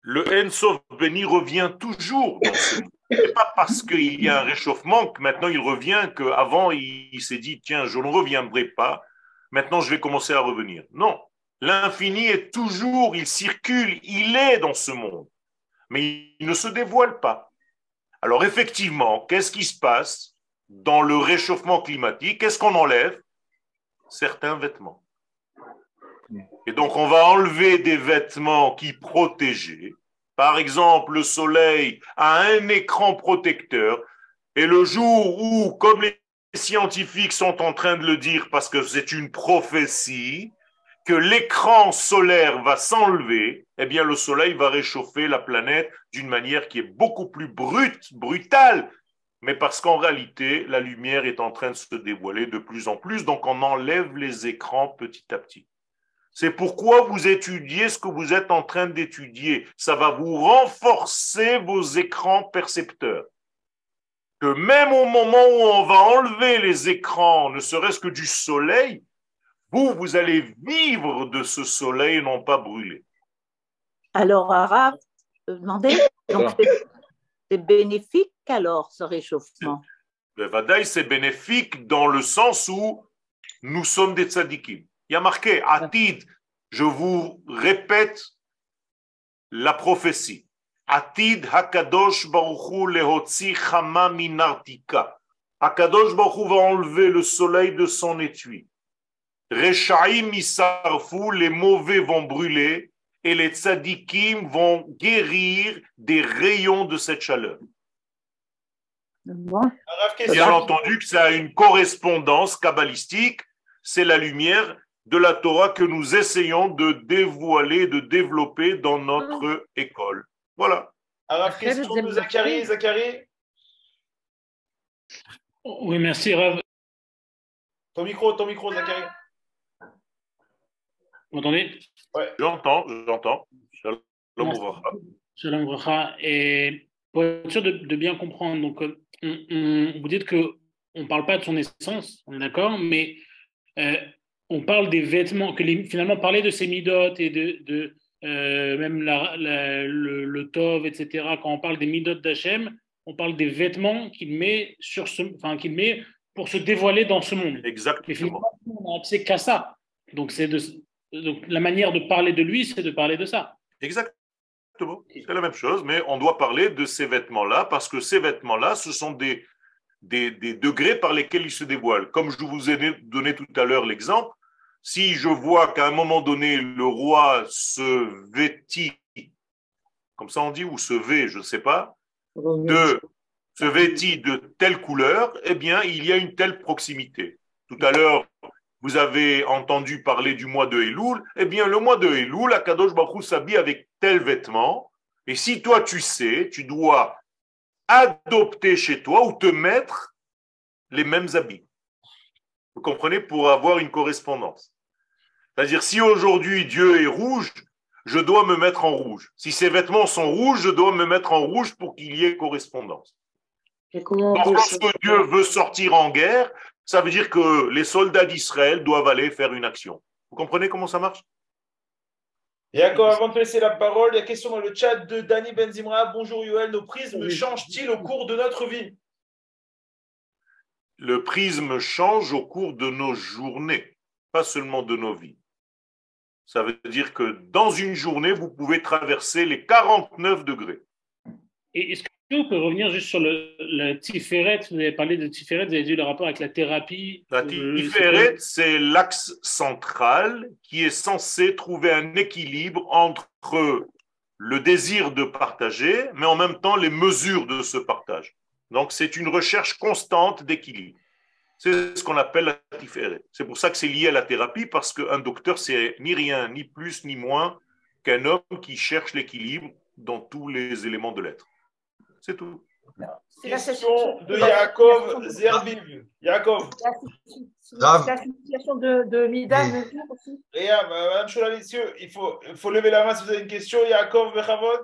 Le Ein Sof béni revient toujours. Ce n'est pas parce qu'il y a un réchauffement que maintenant il revient, qu'avant il, il s'est dit « tiens, je ne reviendrai pas, maintenant je vais commencer à revenir ». Non, l'infini est toujours, il circule, il est dans ce monde, mais il ne se dévoile pas. Alors effectivement, qu'est-ce qui se passe dans le réchauffement climatique? Qu'est-ce qu'on enlève? Certains vêtements. Et donc, on va enlever des vêtements qui protégeaient. Par exemple, le soleil a un écran protecteur. Et le jour où, comme les scientifiques sont en train de le dire, parce que c'est une prophétie, que l'écran solaire va s'enlever, eh bien, le soleil va réchauffer la planète d'une manière qui est beaucoup plus brute, brutale. Mais parce qu'en réalité, la lumière est en train de se dévoiler de plus en plus. Donc, on enlève les écrans petit à petit. C'est pourquoi vous étudiez ce que vous êtes en train d'étudier. Ça va vous renforcer vos écrans percepteurs. Que même au moment où on va enlever les écrans, ne serait-ce que du soleil, vous, vous allez vivre de ce soleil, non pas brûler. Alors, Arabe, demandez, donc c'est, c'est bénéfique alors ce réchauffement? Le Vadaï, c'est bénéfique dans le sens où nous sommes des tzadikim. Il y a marqué, Atid, je vous répète la prophétie. Atid Hakadosh Baruch Hu lehotzi chama minartika. Hakadosh Baruch Hu va enlever le soleil de son étui. Rechaim isarfu, les mauvais vont brûler et les tzadikim vont guérir des rayons de cette chaleur. Bien entendu que ça a une correspondance kabbalistique, c'est la lumière de la Torah que nous essayons de dévoiler, de développer dans notre école. Voilà. Alors, question de Zachary, Zachary. Oui, merci Rav. Ton micro, ton micro, Zachary. Vous m'entendez? Ouais. J'entends, j'entends. Shalom bracha. Shalom bracha. Et pour être sûr de, de bien comprendre, donc, on, on, vous dites qu'on ne parle pas de son essence, on est d'accord, mais euh, on parle des vêtements, que les, finalement, parler de ses midotes et de, de euh, même la, la, le, le tov, et cetera, quand on parle des midotes d'Hachem, on parle des vêtements qu'il met, sur ce, enfin, qu'il met pour se dévoiler dans ce monde. Exactement. Mais finalement, on a accès qu'à ça. Donc, c'est de... Donc, la manière de parler de lui, c'est de parler de ça. Exactement. C'est la même chose, mais on doit parler de ces vêtements-là, parce que ces vêtements-là, ce sont des, des, des degrés par lesquels ils se dévoilent. Comme je vous ai donné tout à l'heure l'exemple, si je vois qu'à un moment donné, le roi se vêtit, comme ça on dit, ou se vêt, je ne sais pas, de, se vêtit de telle couleur, eh bien, il y a une telle proximité. Tout à l'heure, vous avez entendu parler du mois de Eloul, eh bien le mois de Eloul, Akadosh Baruch Hu s'habille avec tel vêtement, et si toi tu sais, tu dois adopter chez toi ou te mettre les mêmes habits. Vous comprenez, pour avoir une correspondance. C'est-à-dire, si aujourd'hui Dieu est rouge, je dois me mettre en rouge. Si ses vêtements sont rouges, je dois me mettre en rouge pour qu'il y ait correspondance. Donc, lorsque Dieu veut sortir en guerre, ça veut dire que les soldats d'Israël doivent aller faire une action. Vous comprenez comment ça marche? Et encore, avant de laisser la parole, il y a une question dans le chat de Dani Benzimra. Bonjour Yoel, nos prismes oui. changent-ils au cours de notre vie? Le prisme change au cours de nos journées, pas seulement de nos vies. Ça veut dire que dans une journée, vous pouvez traverser les quarante-neuf degrés. Et est-ce que on peut revenir juste sur le, le Tiferet? Vous avez parlé de Tiferet, vous avez dit le rapport avec la thérapie. La Tiferet, c'est l'axe central qui est censé trouver un équilibre entre le désir de partager, mais en même temps les mesures de ce partage. Donc c'est une recherche constante d'équilibre. C'est ce qu'on appelle la Tiferet. C'est pour ça que c'est lié à la thérapie, parce qu'un docteur, c'est ni rien, ni plus, ni moins qu'un homme qui cherche l'équilibre dans tous les éléments de l'être. C'est tout. C'est la question de Yaakov Zerbiv. Yaakov. La situation de, de Mida. Oui. Et là, Mme Choula, messieurs, il faut, il faut lever la main si vous avez une question. Yaakov Bechavod.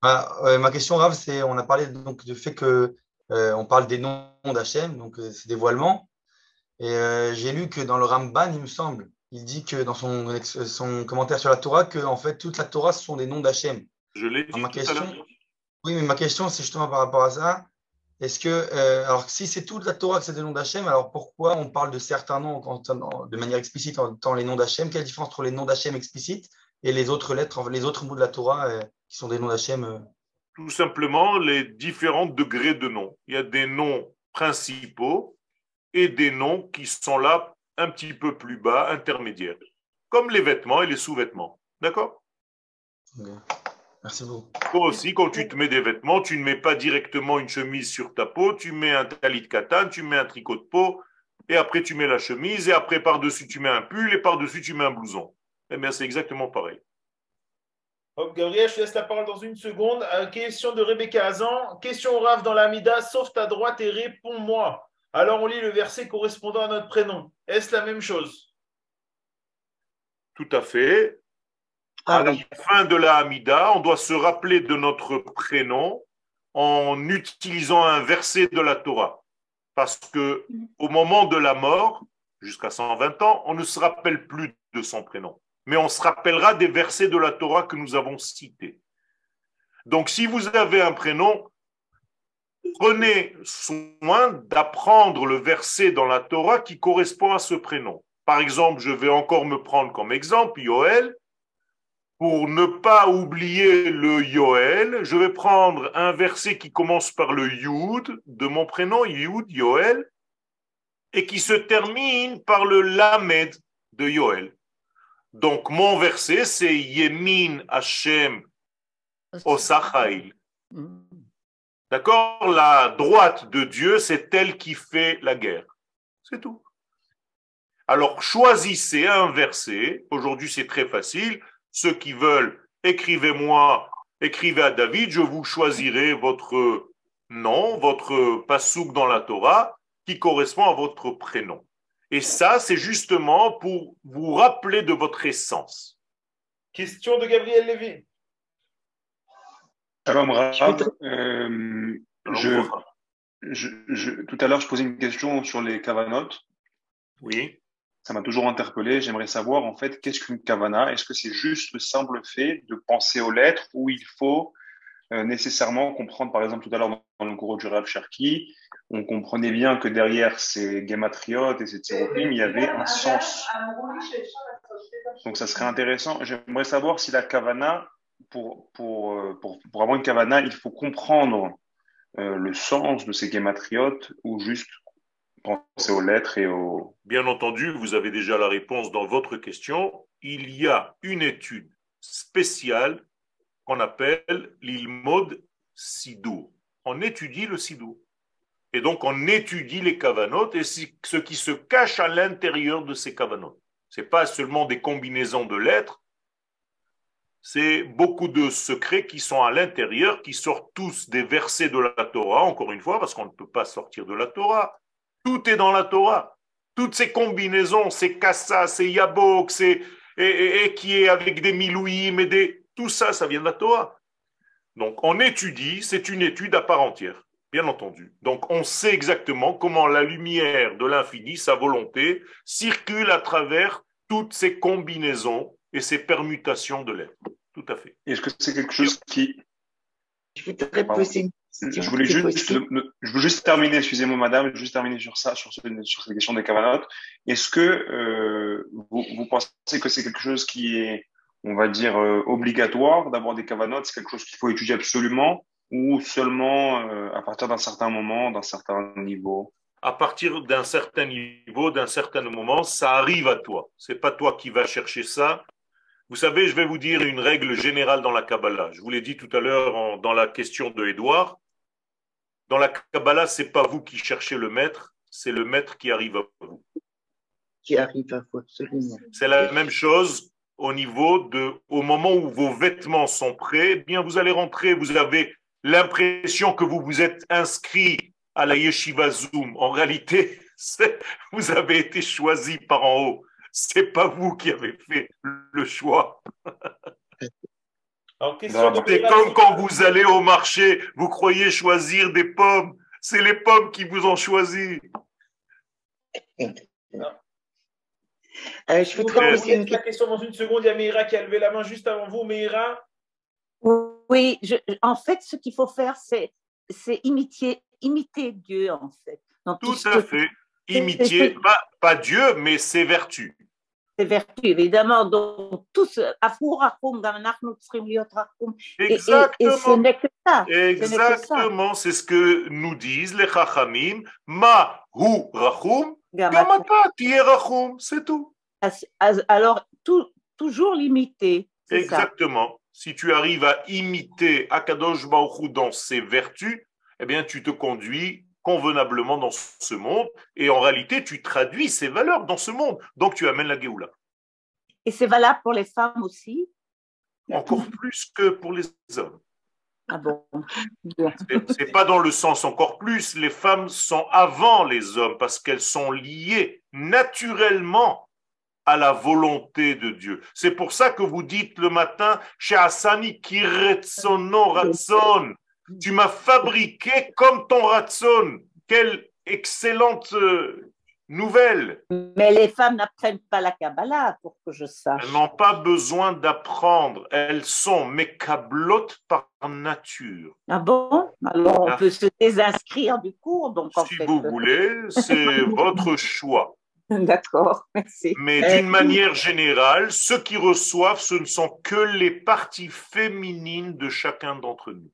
Bah, euh, ma question, Rav, c'est on a parlé donc, du fait qu'on euh, parle des noms d'Hachem, donc euh, c'est dévoilement. Et euh, j'ai lu que dans le Ramban, il me semble, il dit que dans son, son commentaire sur la Torah, que en fait, toute la Torah, ce sont des noms d'Hachem. Je l'ai dit. Alors, ma question, tout à Oui, mais ma question, c'est justement par rapport à ça. Est-ce que, euh, alors si c'est toute la Torah que c'est des noms d'Hachem, alors pourquoi on parle de certains noms quand, de manière explicite en tant les noms d'Hachem? Quelle différence entre les noms d'Hachem explicites et les autres lettres, les autres mots de la Torah euh, qui sont des noms d'Hachem euh... Tout simplement, les différents degrés de noms. Il y a des noms principaux et des noms qui sont là un petit peu plus bas, intermédiaires, comme les vêtements et les sous-vêtements. D'accord? Okay. Merci beaucoup. Toi aussi, quand tu te mets des vêtements, tu ne mets pas directement une chemise sur ta peau, tu mets un talit de katane, tu mets un tricot de peau, et après tu mets la chemise, et après par-dessus tu mets un pull, et par-dessus tu mets un blouson. Eh bien, c'est exactement pareil. Hop, Gabriel, je te laisse la parole dans une seconde. Question de Rebecca Hazan. Question Rav dans l'Amida, sauf ta droite et réponds-moi. Alors on lit le verset correspondant à notre prénom. Est-ce la même chose? Tout à fait. À la fin de la Hamidah, on doit se rappeler de notre prénom en utilisant un verset de la Torah. Parce qu'au moment de la mort, jusqu'à cent vingt ans, on ne se rappelle plus de son prénom. Mais on se rappellera des versets de la Torah que nous avons cités. Donc si vous avez un prénom, prenez soin d'apprendre le verset dans la Torah qui correspond à ce prénom. Par exemple, je vais encore me prendre comme exemple, Yoel. Pour ne pas oublier le Yoel, je vais prendre un verset qui commence par le Yud de mon prénom, Yud, Yoel, et qui se termine par le Lamed de Yoel. Donc mon verset, c'est Yemin Hashem Osachail. D'accord? La droite de Dieu, c'est elle qui fait la guerre. C'est tout. Alors choisissez un verset. Aujourd'hui, c'est très facile. Ceux qui veulent, écrivez-moi, écrivez à David, je vous choisirai votre nom, votre passouk dans la Torah, qui correspond à votre prénom. Et ça, c'est justement pour vous rappeler de votre essence. Question de Gabriel Lévy. Shalom Rav. Euh, je, je, je, tout à l'heure, je posais une question sur les kavanot. Oui. Ça m'a toujours interpellé. J'aimerais savoir, en fait, qu'est-ce qu'une kavana? Est-ce que c'est juste le simple fait de penser aux lettres où il faut euh, nécessairement comprendre, par exemple, tout à l'heure, dans, dans le cours du Rav Sharki, on comprenait bien que derrière ces Gematriotes et ces Tsiropim, il y avait un sens. Donc, ça serait intéressant. J'aimerais savoir si la kavana, pour, pour, pour, pour avoir une kavana, il faut comprendre euh, le sens de ces Gematriotes ou juste penser aux lettres et aux... Bien entendu, vous avez déjà la réponse dans votre question. Il y a une étude spéciale qu'on appelle l'ilmod Sidur. On étudie le Sidur. Et donc, on étudie les kavanot et ce qui se cache à l'intérieur de ces kavanot. Ce n'est pas seulement des combinaisons de lettres, c'est beaucoup de secrets qui sont à l'intérieur, qui sortent tous des versets de la Torah, encore une fois, parce qu'on ne peut pas sortir de la Torah. Tout est dans la Torah. Toutes ces combinaisons, ces Kassa, ces Yabok, ces Ekié avec des Milouim et des... Tout ça, ça vient de la Torah. Donc, on étudie, c'est une étude à part entière. Bien entendu. Donc, on sait exactement comment la lumière de l'infini, sa volonté, circule à travers toutes ces combinaisons et ces permutations de l'être. Tout à fait. Est-ce que c'est quelque chose qui... Je voudrais poser une question. Je voulais juste, je veux juste terminer, excusez-moi madame, je veux juste terminer sur ça, sur, ce, sur cette question des Kavanot. Est-ce que euh, vous, vous pensez que c'est quelque chose qui est, on va dire, euh, obligatoire d'avoir des Kavanot? C'est quelque chose qu'il faut étudier absolument? Ou seulement euh, à partir d'un certain moment, d'un certain niveau? À partir d'un certain niveau, d'un certain moment, ça arrive à toi. Ce n'est pas toi qui vas chercher ça. Vous savez, je vais vous dire une règle générale dans la Kabbalah. Je vous l'ai dit tout à l'heure dans la question de Édouard. Dans la Kabbalah, ce n'est pas vous qui cherchez le maître, c'est le maître qui arrive à vous. Qui arrive à vous, absolument. C'est la même chose au niveau de... Au moment où vos vêtements sont prêts, eh bien vous allez rentrer, vous avez... l'impression que vous vous êtes inscrit à la Yeshiva Zoom. En réalité, vous avez été choisi par en haut. Ce n'est pas vous qui avez fait le choix. C'est comme quand vous allez au marché, vous croyez choisir des pommes. C'est les pommes qui vous ont choisi. Euh, je voudrais vous poser la question dans une seconde. Il y a Meira qui a levé la main juste avant vous. Meira. Oui, je, en fait, ce qu'il faut faire, c'est imiter, imiter Dieu, en fait. Donc, tout à fait. Imiter, pas, pas Dieu, mais ses vertus. Ses vertus, évidemment. Donc, tous, Afur Akum, Ganachnu Tsrim Akum. Exactement. Et ce n'est que ça. Exactement, c'est ce que nous disent les Chachamim. Ma hu Rachum, Gamata tiye Rachum, c'est tout. Alors, tout, toujours l'imiter. Exactement. Ça. Si tu arrives à imiter Akadosh Baruch Hu dans ses vertus, eh bien, tu te conduis convenablement dans ce monde. Et en réalité, tu traduis ses valeurs dans ce monde. Donc, tu amènes la Geoula. Et c'est valable pour les femmes aussi? Encore plus que pour les hommes. Ah bon? C'est pas dans le sens encore plus. Les femmes sont avant les hommes parce qu'elles sont liées naturellement à la volonté de Dieu. C'est pour ça que vous dites le matin, She'asani ki retzono ratzon. Tu m'as fabriqué comme ton ratzon. Quelle excellente nouvelle. Mais les femmes n'apprennent pas la Kabbalah, pour que je sache. Elles n'ont pas besoin d'apprendre. Elles sont mekablotes par nature. Ah bon? Alors on la... peut se désinscrire du cours. Donc, en si fait... vous voulez, c'est votre choix. D'accord, merci. Mais d'une euh, manière générale, ceux qui reçoivent, ce ne sont que les parties féminines de chacun d'entre nous.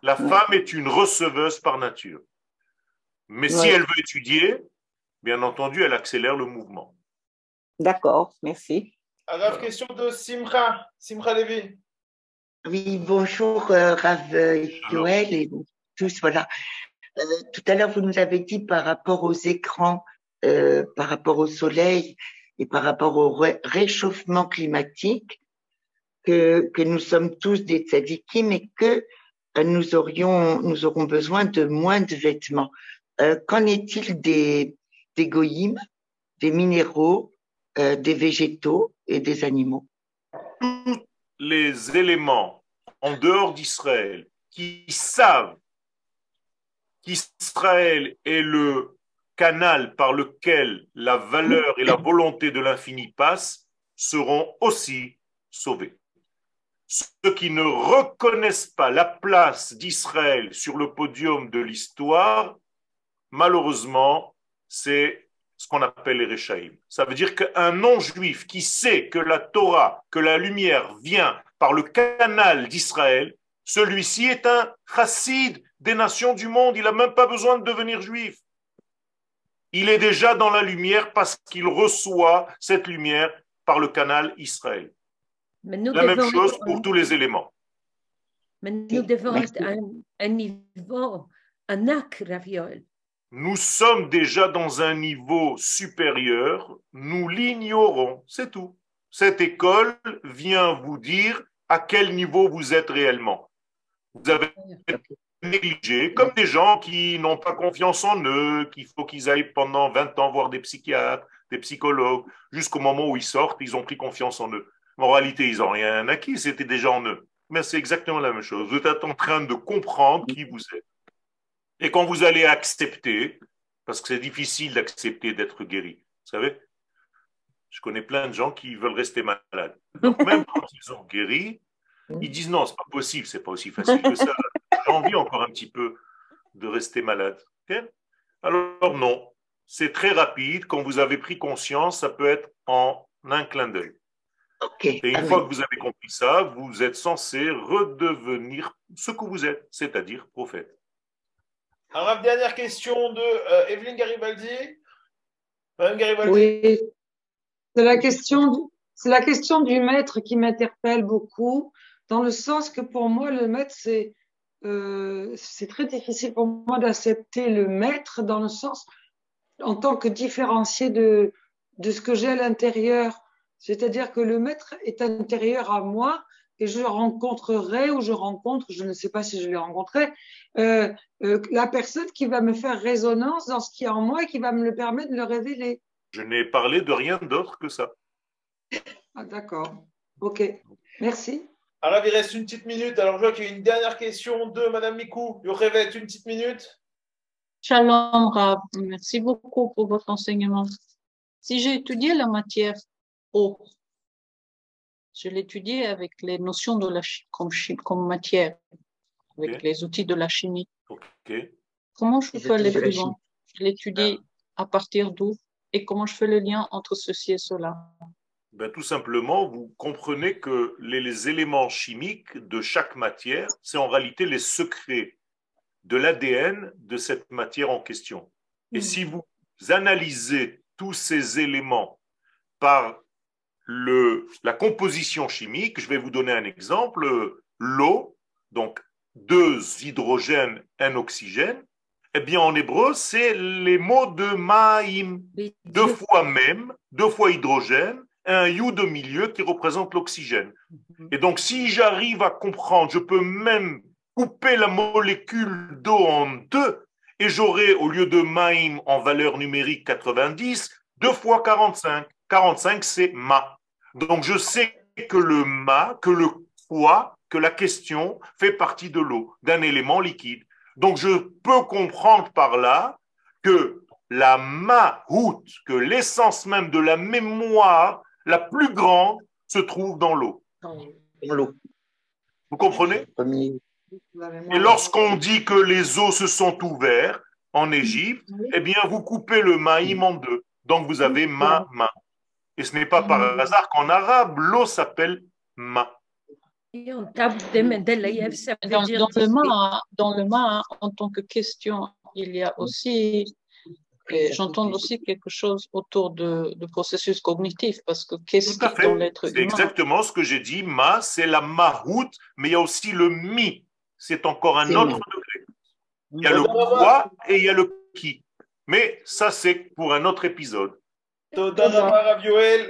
La ouais. femme est une receveuse par nature. Mais ouais. si elle veut étudier, bien entendu, elle accélère le mouvement. D'accord, merci. Alors, question de Simcha, Simcha Lévy. Oui, bonjour, euh, Rav euh, Yoel et tous, voilà. Euh, tout à l'heure, vous nous avez dit par rapport aux écrans, Euh, par rapport au soleil et par rapport au ré réchauffement climatique, que, que nous sommes tous des tzadikim et que euh, nous, aurions, nous aurons besoin de moins de vêtements. Euh, qu'en est-il des, des goïms des minéraux, euh, des végétaux et des animaux. Tous les éléments en dehors d'Israël qui savent qu'Israël est le canal par lequel la valeur et la volonté de l'infini passent seront aussi sauvés. Ceux qui ne reconnaissent pas la place d'Israël sur le podium de l'histoire, malheureusement, c'est ce qu'on appelle les Réchaïm. Ça veut dire qu'un non-juif qui sait que la Torah, que la lumière vient par le canal d'Israël, celui-ci est un chassid des nations du monde. Il n'a même pas besoin de devenir juif. Il est déjà dans la lumière parce qu'il reçoit cette lumière par le canal Israël. Mais nous la devons, même chose pour euh, tous les éléments. Mais nous devons être à un, un niveau, un acre, Yoel. Nous sommes déjà dans un niveau supérieur, nous l'ignorons, c'est tout. Cette école vient vous dire à quel niveau vous êtes réellement. Vous avez négligé, comme des gens qui n'ont pas confiance en eux, qu'il faut qu'ils aillent pendant vingt ans voir des psychiatres, des psychologues, jusqu'au moment où ils sortent, ils ont pris confiance en eux. En réalité, ils n'ont rien acquis, c'était déjà en eux. Mais c'est exactement la même chose. Vous êtes en train de comprendre qui vous êtes. Et quand vous allez accepter, parce que c'est difficile d'accepter d'être guéri, vous savez, je connais plein de gens qui veulent rester malades. Donc même quand ils sont guéris, ils disent non, c'est pas possible, c'est pas aussi facile que ça. J'ai envie encore un petit peu de rester malade. Okay? Alors non, c'est très rapide. Quand vous avez pris conscience, ça peut être en un clin d'œil. Okay. Et une ah, fois oui. que vous avez compris ça, vous êtes censé redevenir ce que vous êtes, c'est-à-dire prophète. Alors, dernière question de euh, Evelyne Garibaldi. Madame Garibaldi. Oui, c'est la question, c'est la question du maître qui m'interpelle beaucoup, dans le sens que pour moi, le maître, c'est euh, c'est très difficile pour moi d'accepter le maître dans le sens, en tant que différencié de, de ce que j'ai à l'intérieur. C'est-à-dire que le maître est intérieur à moi et je rencontrerai ou je rencontre, je ne sais pas si je l'ai rencontré, euh, euh, la personne qui va me faire résonance dans ce qui est en moi et qui va me le permettre de le révéler. Je n'ai parlé de rien d'autre que ça. Ah, d'accord. Ok. Merci. Alors, il reste une petite minute. Alors, je vois qu'il y a une dernière question de Madame Mikou. Je répète une petite minute. Shalom, Rab. Merci beaucoup pour votre enseignement. Si j'ai étudié la matière, Oh. je l'étudiais avec les notions de la comme, comme matière, avec okay. les outils de la chimie. Okay. Comment je fais les plus loin? Je l'étudie ah. à partir d'où et comment je fais le lien entre ceci et cela? Ben, tout simplement, vous comprenez que les, les éléments chimiques de chaque matière, c'est en réalité les secrets de l'A D N de cette matière en question. Et mmh. si vous analysez tous ces éléments par Le, la composition chimique, je vais vous donner un exemple, l'eau, donc deux hydrogènes, un oxygène, eh bien en hébreu, c'est les mots de maïm, deux fois même, deux fois hydrogène, un you de milieu qui représente l'oxygène. Et donc si j'arrive à comprendre, je peux même couper la molécule d'eau en deux, et j'aurai au lieu de maïm en valeur numérique quatre-vingt-dix, deux fois quarante-cinq. quarante-cinq, c'est ma. Donc, je sais que le ma, que le quoi, que la question fait partie de l'eau, d'un élément liquide. Donc, je peux comprendre par là que la mahut, que l'essence même de la mémoire la plus grande se trouve dans l'eau. Dans l'eau. Vous comprenez? Et lorsqu'on dit que les eaux se sont ouvertes en Égypte, eh bien, vous coupez le maïm en deux. Donc, vous avez ma, ma. Et ce n'est pas par hasard qu'en arabe, l'eau s'appelle ma. Et on tape des medelayef, ça veut dans, dire... Dans le, ma, dans le ma, en tant que question, il y a aussi... J'entends aussi quelque chose autour de, de processus cognitif, parce que qu'est-ce qui est dans l'être humain ? C'est exactement ce que j'ai dit, ma, c'est la mahout, mais il y a aussi le mi. C'est encore un autre degré. Il y a le quoi et il y a le qui. Mais ça, c'est pour un autre épisode. Toda Rabbi Yoel,